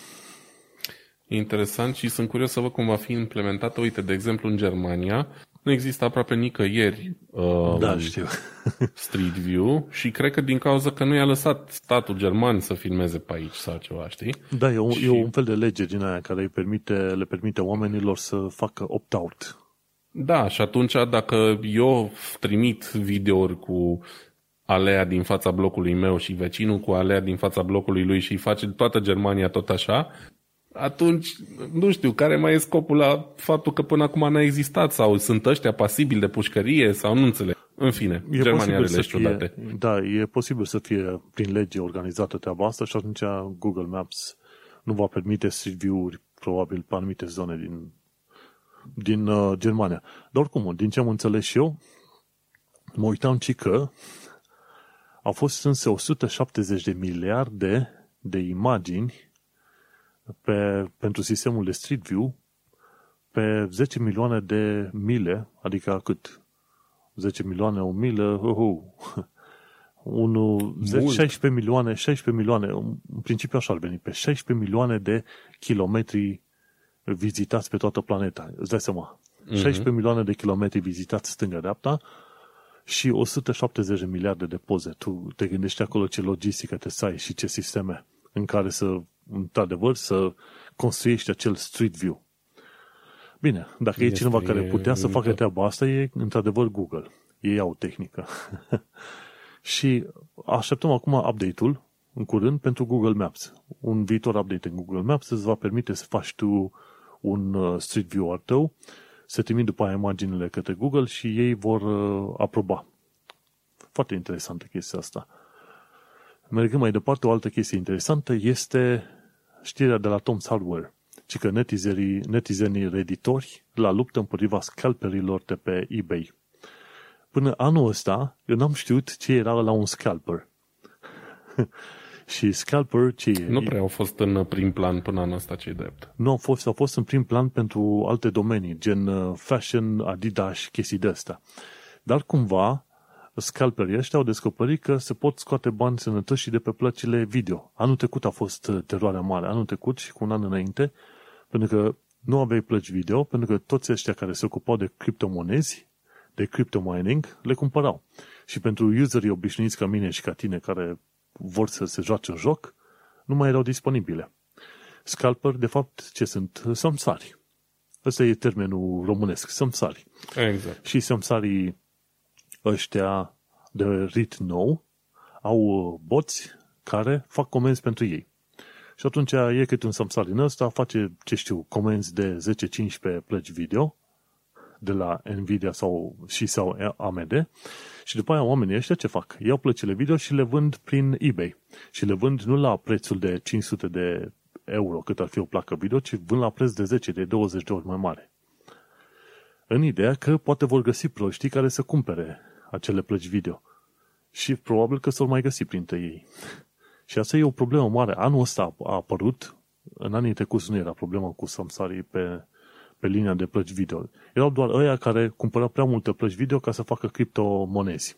Interesant și sunt curios să văd cum va fi implementată. Uite, de exemplu, în Germania nu există aproape nicăieri Street View și cred că din cauza că nu i-a lăsat statul german să filmeze pe aici sau ceva, știi? Da, e un fel de lege din aia care le permite oamenilor să facă opt-out. Da, și atunci dacă eu trimit videouri cu alea din fața blocului meu și vecinul cu alea din fața blocului lui și face toată Germania tot așa, atunci nu știu care mai e scopul la faptul că până acum n-a existat sau sunt ăștia pasibili de pușcărie sau nu înțeleg. În fine, e Germania are legi ciudate. Da, e posibil să fie prin lege organizată treaba asta și atunci Google Maps nu va permite Street View-uri probabil pe anumite zone din Germania. Dar oricum, din ce am înțeles eu, mă uitam și că au fost însă 170 de miliarde de imagini pentru sistemul de Street View pe 10 milioane de mile, adică cât? 10 milioane, o milă, 16 milioane, în principiu așa ar veni, pe 16 milioane de kilometri vizitați pe toată planeta. Îți dai seama, 16 milioane de kilometri vizitați stânga-dreapta și 170 de miliarde de poze. Tu te gândești acolo ce logistică te să ai și ce sisteme în care să, într-adevăr, să construiești acel Street View. Bine, dacă este cineva care putea să facă treaba asta, e într-adevăr Google. Ei au tehnică. Și așteptăm acum update-ul, în curând, pentru Google Maps. Un viitor update în Google Maps îți va permite să faci tu un Street View al tău, să trimit după aia imaginile către Google și ei vor aproba. Foarte interesantă chestia asta. Mergând mai departe, o altă chestie interesantă este știrea de la Tom's Hardware. Și că netizenii redditori la luptă împotriva scalperilor de pe eBay. Până anul ăsta, eu n-am știut ce era la un scalper. Și scalper ce e? Nu prea au fost în prim plan până anul ăsta, ce-i drept. Nu, au fost în prim plan pentru alte domenii, gen fashion, Adidas, chestii de-astea. Dar cumva, scalperii ăștia au descoperit că se pot scoate bani sănătoși de pe plăcile video. Anul trecut a fost teroarea mare, anul trecut și cu un an înainte, pentru că nu aveai plăci video, pentru că toți ăștia care se ocupau de criptomonezi, de cryptomining, le cumpărau. Și pentru userii obișnuiți ca mine și ca tine care vor să se joace un joc, nu mai erau disponibile. Scalper, de fapt, ce sunt? Samsari. Ăsta e termenul românesc, samsari. Exact. Și samsarii ăștia de rit nou au boți care fac comenzi pentru ei. Și atunci e cât un samsar din ăsta, face, ce știu, comenzi de 10-15 plăci video de la NVIDIA sau AMD și după aia oamenii ăștia ce fac? Iau plăcile video și le vând prin eBay. Și le vând nu la prețul de 500 de euro cât ar fi o placă video, ci vând la preț de 10, de 20 de ori mai mare. În ideea că poate vor găsi proștii care să cumpere acele plăci video. Și probabil că s-o mai găsi printre ei. Și asta e o problemă mare. Anul ăsta a apărut, în anii trecuți nu era problema cu samsarii pe linia de plăci video. Erau doar ăia care cumpărau prea multe plăci video ca să facă criptomonezi.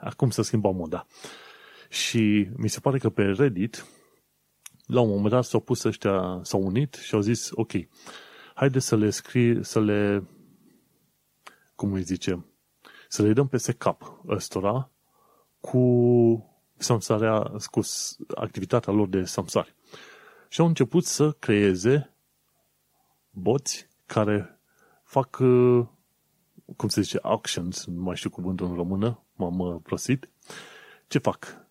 Acum s-a schimbat moda. Și mi se pare că pe Reddit, la un moment dat s-au unit și au zis, ok, haide să le dăm peste cap ăstora cu activitatea lor de samsari. Și au început să creeze boți care fac, cum se zice, auctions, nu mai știu cuvântul în română, m-am prosit. Ce fac?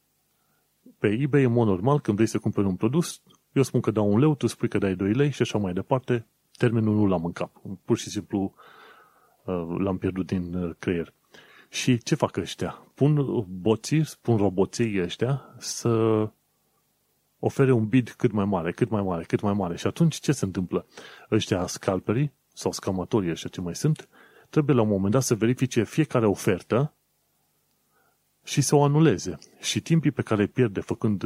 Pe eBay, în mod normal, când vrei să cumperi un produs, eu spun că dau 1 leu, tu spui că dai 2 lei și așa mai departe. Termenul nu l-am în cap. Pur și simplu l-am pierdut din creier. Și ce fac ăștia? Pun roboții ăștia să ofere un bid cât mai mare. Și atunci ce se întâmplă? Ăștia scalperii sau scamatorii ăștia ce mai sunt, trebuie la un moment dat să verifice fiecare ofertă și să o anuleze. Și timpii pe care îi pierde făcând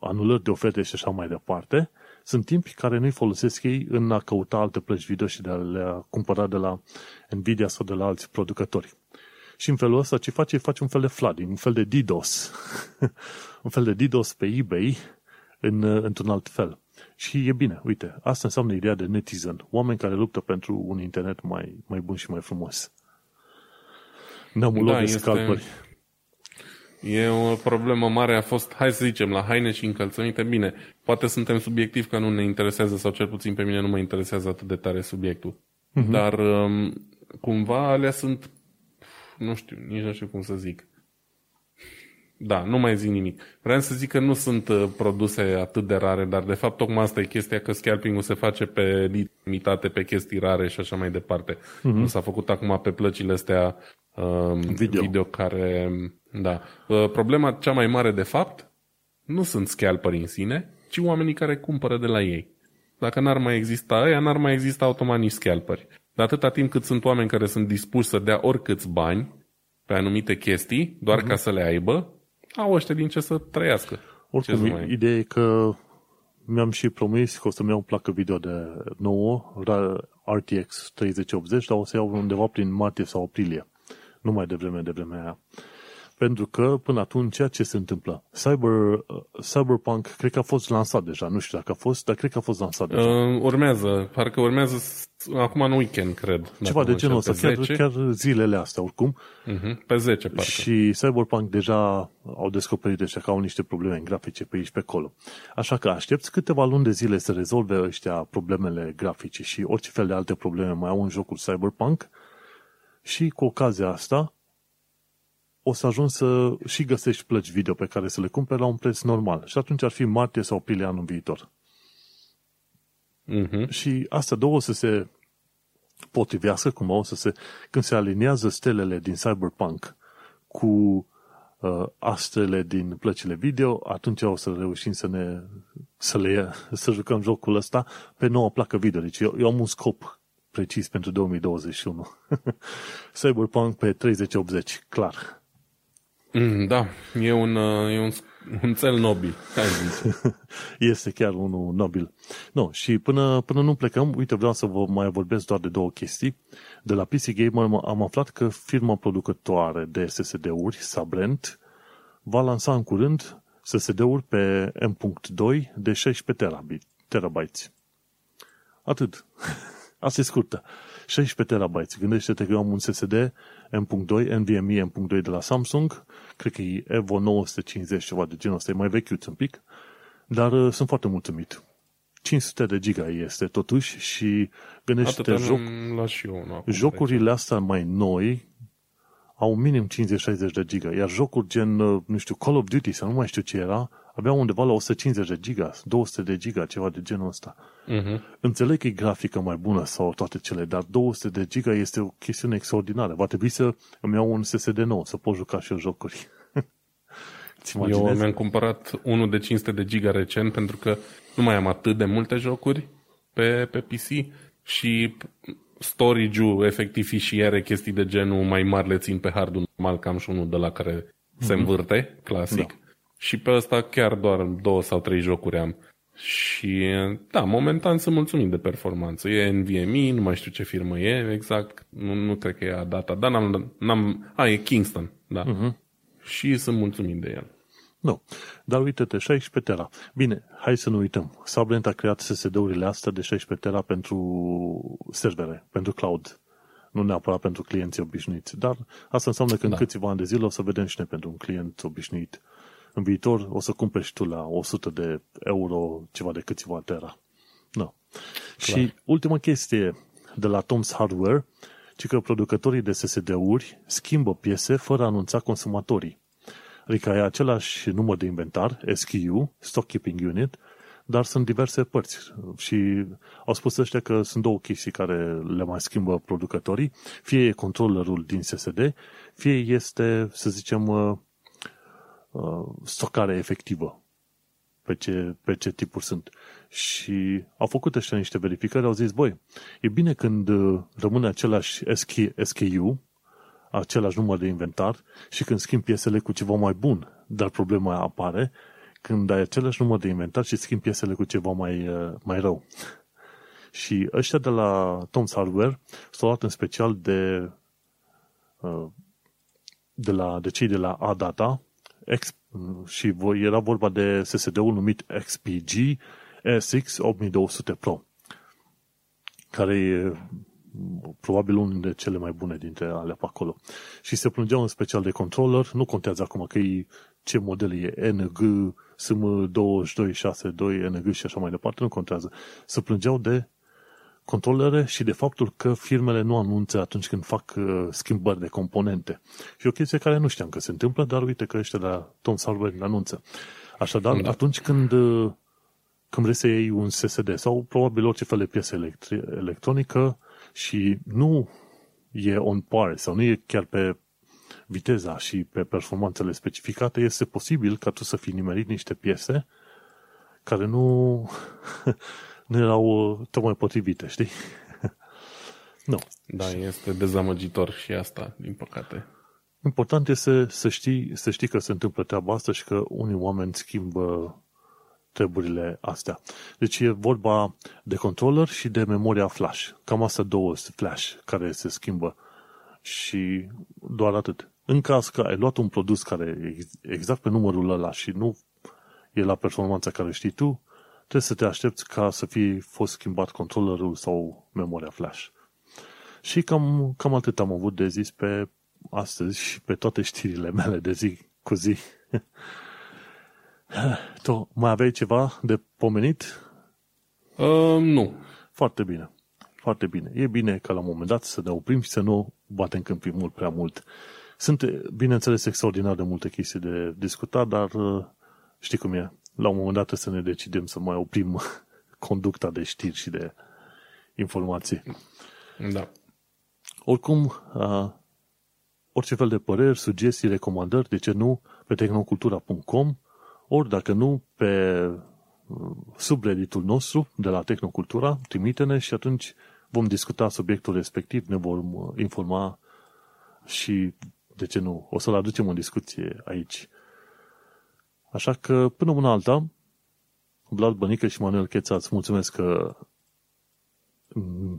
anulări de oferte și așa mai departe, sunt timpii care nu-i folosesc ei în a căuta alte plăci video și de a le cumpăra de la NVIDIA sau de la alți producători. Și în felul ăsta ce face? Face un fel de flooding, un fel de DDoS. Un fel de DDoS pe eBay într-un alt fel. Și e bine, uite, asta înseamnă ideea de netizen. Oameni care luptă pentru un internet mai bun și mai frumos. Neamul lor de scalpări. E o problemă mare, a fost, hai să zicem, la haine și încălțăminte. Bine, poate suntem subiectivi că nu ne interesează, sau cel puțin pe mine nu mă interesează atât de tare subiectul. Uh-huh. Dar cumva alea sunt, nici nu știu cum să zic. Da, nu mai zic nimic. Vreau să zic că nu sunt produse atât de rare, dar de fapt tocmai asta e chestia, că scalping-ul se face pe limitate pe chestii rare și așa mai departe. Mm-hmm. S-a făcut acum pe plăcile astea video care... Da. Problema cea mai mare, de fapt, nu sunt scalperi în sine, ci oamenii care cumpără de la ei. Dacă n-ar mai exista ăia, n-ar mai exista automat nici scalperi. Dar atâta timp cât sunt oameni care sunt dispuși să dea oricâți bani pe anumite chestii, doar ca să le aibă, au ăștia din ce să trăiască. Oricum, ideea e că mi-am și promis că o să-mi iau o placă video de nouă, RTX 3080, dar o să iau undeva prin martie sau aprilie. Nu mai de vreme aia. Pentru că până atunci ce se întâmplă? Cyberpunk cred că a fost lansat deja, nu știu dacă a fost, dar cred că a fost lansat deja. Urmează, parcă urmează acum în weekend, cred. Ceva de genul ăsta, chiar zilele astea oricum. Pe 10 parcă. Și Cyberpunk deja au descoperit ăștia că au niște probleme în grafice pe aici pe acolo. Așa că aștepți câteva luni de zile să rezolve ăștia problemele grafice și orice fel de alte probleme mai au în jocul Cyberpunk și cu ocazia asta o să ajungi să și găsești plăci video pe care să le cumperi la un preț normal. Și atunci ar fi martie sau aprilie anul viitor. Uh-huh. Și astea două o să se potrivească, cumva o să se... Când se aliniază stelele din Cyberpunk cu astrele din plăcile video, atunci o să reușim să jucăm jocul ăsta pe noua placă video. Deci eu am un scop precis pentru 2021. Cyberpunk pe 3080, clar. Da, e un cel nobil, ai zis. Este chiar unul nobil. No, și până nu plecăm, uite, vreau să vă mai vorbesc doar de două chestii. De la PC Gamer am aflat că firma producătoare de SSD-uri, Sabrent, va lansa în curând SSD-uri pe M.2 de 16 terabytes. Atât. Asta e scurtă. 16 terabytes. Gândește-te că eu am un SSD M.2, NVMe M.2 de la Samsung, cred că e Evo 950, ceva de genul ăsta, e mai vechiuț un pic, dar sunt foarte mulțumit. 500 de giga este totuși și gândește-te, jocurile astea mai noi au minim 50-60 de giga, iar jocuri gen, nu știu, Call of Duty sau nu mai știu ce era, aveau undeva la 150 de giga, 200 de giga, ceva de genul ăsta. Uh-huh. Înțeleg că e grafică mai bună sau toate cele, dar 200 de giga este o chestiune extraordinară. Va trebui să îmi iau un SSD nou, să pot juca și eu jocuri. Eu mi-am cumpărat unul de 500 de giga recent, pentru că nu mai am atât de multe jocuri pe PC și storage-ul, efectiv fișiere, chestii de genul mai mari le țin pe hardul normal, cam și unul de la care se învârte, clasic. Da. Și pe ăsta chiar doar 2 sau 3 jocuri am. Și da, momentan sunt mulțumit de performanță. E NVMe, nu mai știu ce firmă e exact, nu cred că e a data, dar e Kingston, da. Uh-huh. Și sunt mulțumit de el. Nu, dar uite-te, 16 tera. Bine, hai să nu uităm. Sabrent a creat SSD-urile astea de 16 tera pentru servere, pentru cloud. Nu neapărat pentru clienții obișnuiți, dar asta înseamnă că în câțiva ani de zile o să vedem și noi pentru un client obișnuit. În viitor o să cumperi și tu la 100 de euro ceva de câțiva tera. No. Și ultima chestie de la Tom's Hardware, ci că producătorii de SSD-uri schimbă piese fără a anunța consumatorii. Adică ai același număr de inventar, SKU, Stock Keeping Unit, dar sunt diverse părți. Și au spus ăștia că sunt două chestii care le mai schimbă producătorii. Fie e controllerul din SSD, fie este, să zicem, stocare efectivă pe ce tipuri sunt. Și au făcut ăștia niște verificări, au zis, băi, e bine când rămâne același SKU, același număr de inventar și când schimbi piesele cu ceva mai bun, dar problema apare când ai același număr de inventar și schimbi piesele cu ceva mai rău. Și ăștia de la Tom's Hardware s-au luat în special de cei de la ADATA, și era vorba de SSD-ul numit XPG SX 8200 Pro, care e probabil unul dintre cele mai bune dintre alea pe acolo. Și se plângeau în special de controller, nu contează acum că ce model e, NG, SM2262, NG și așa mai departe, nu contează. Se plângeau de controlere și de faptul că firmele nu anunță atunci când fac schimbări de componente. Și o chestie care nu știam că se întâmplă, dar uite că ăștia de la Tom's Hardware le anunță. Așadar, atunci când când vrei să iei un SSD sau probabil orice fel de piesă electronică și nu e on par sau nu e chiar pe viteza și pe performanțele specificate, este posibil ca tu să fi nimerit niște piese care nu erau tocmai potrivite, știi? Nu. Da, este dezamăgitor și asta, din păcate. Important este să știi că se întâmplă treaba asta și că unii oameni schimbă treburile astea. Deci e vorba de controller și de memoria flash. Cam asta două flash care se schimbă și doar atât. În caz că ai luat un produs care e exact pe numărul ăla și nu e la performanța care știi tu, trebuie să te aștepți ca să fie fost schimbat controllerul sau memoria flash. Și cam atât am avut de zis pe astăzi și pe toate știrile mele de zi cu zi. Tu mai aveai ceva de pomenit? Nu. Foarte bine. Foarte bine. E bine ca la un moment dat să ne oprim și să nu batem câmpii mult prea mult. Sunt, bineînțeles, extraordinar de multe chestii de discutat, dar știi cum e. La un moment dat să ne decidem să mai oprim conducta de știri și de informații. Da. Oricum, orice fel de păreri, sugestii, recomandări, de ce nu, pe tehnocultura.com, ori dacă nu, pe subredditul nostru de la Tehnocultura, trimite-ne și atunci vom discuta subiectul respectiv, ne vom informa și, de ce nu, o să-l aducem în discuție aici. Așa că, până una alta, Vlad Bănică și Manuel Chețate, îți mulțumesc că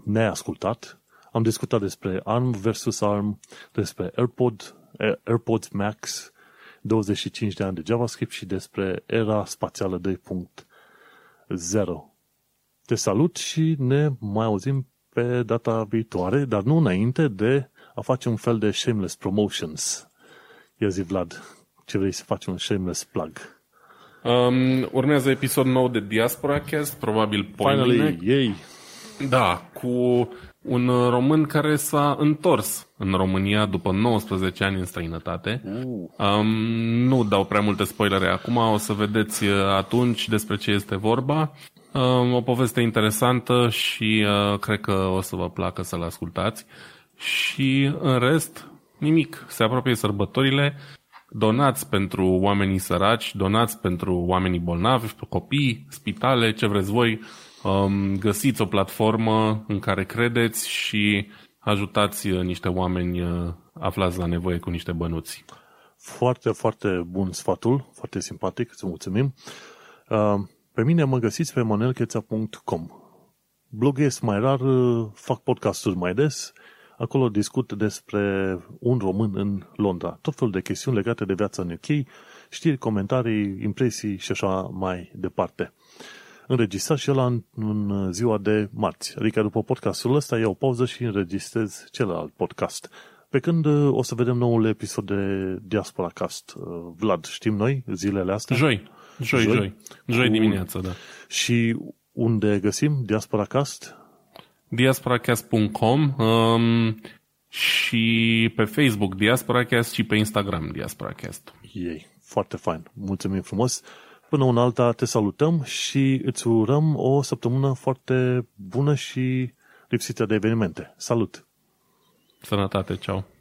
ne-ai ascultat. Am discutat despre ARM versus ARM, despre AirPods Max, 25 de ani de JavaScript și despre era spațială 2.0. Te salut și ne mai auzim pe data viitoare, dar nu înainte de a face un fel de shameless promotions. Ia zi, Vlad, ce vrei să faci un shameless plug? Urmează episod nou de Diaspora Cast, probabil poimâine. Ei. Da, cu un român care s-a întors în România după 19 ani în străinătate. Nu dau prea multe spoilere acum, o să vedeți atunci despre ce este vorba. O poveste interesantă și cred că o să vă placă să-l ascultați. Și în rest, nimic. Se apropie sărbătorile. Donați pentru oamenii săraci, donați pentru oamenii bolnavi, copii, spitale, ce vreți voi. Găsiți o platformă în care credeți și ajutați niște oameni aflați la nevoie cu niște bănuți. Foarte, foarte bun sfatul, foarte simpatic, îți mulțumim. Pe mine mă găsiți pe manuelcheța.com. Blogesc mai rar, fac podcasturi mai des, acolo discut despre un român în Londra. Tot felul de chestiuni legate de viața în UK, știri, comentarii, impresii și așa mai departe. Înregistrat și ăla în ziua de marți. Adică după podcastul ăsta iau pauză și înregistrez celălalt podcast. Pe când o să vedem noul episod de Diaspora Cast. Vlad, știm noi zilele astea? Joi dimineața, da. Și unde găsim Diaspora Cast? Diasporacast.com și pe Facebook Diaspora Cast și pe Instagram Diaspora Cast. Ei, foarte fain. Mulțumim frumos. Până una alta, te salutăm și îți urăm o săptămână foarte bună și lipsită de evenimente. Salut! Sănătate, ceau!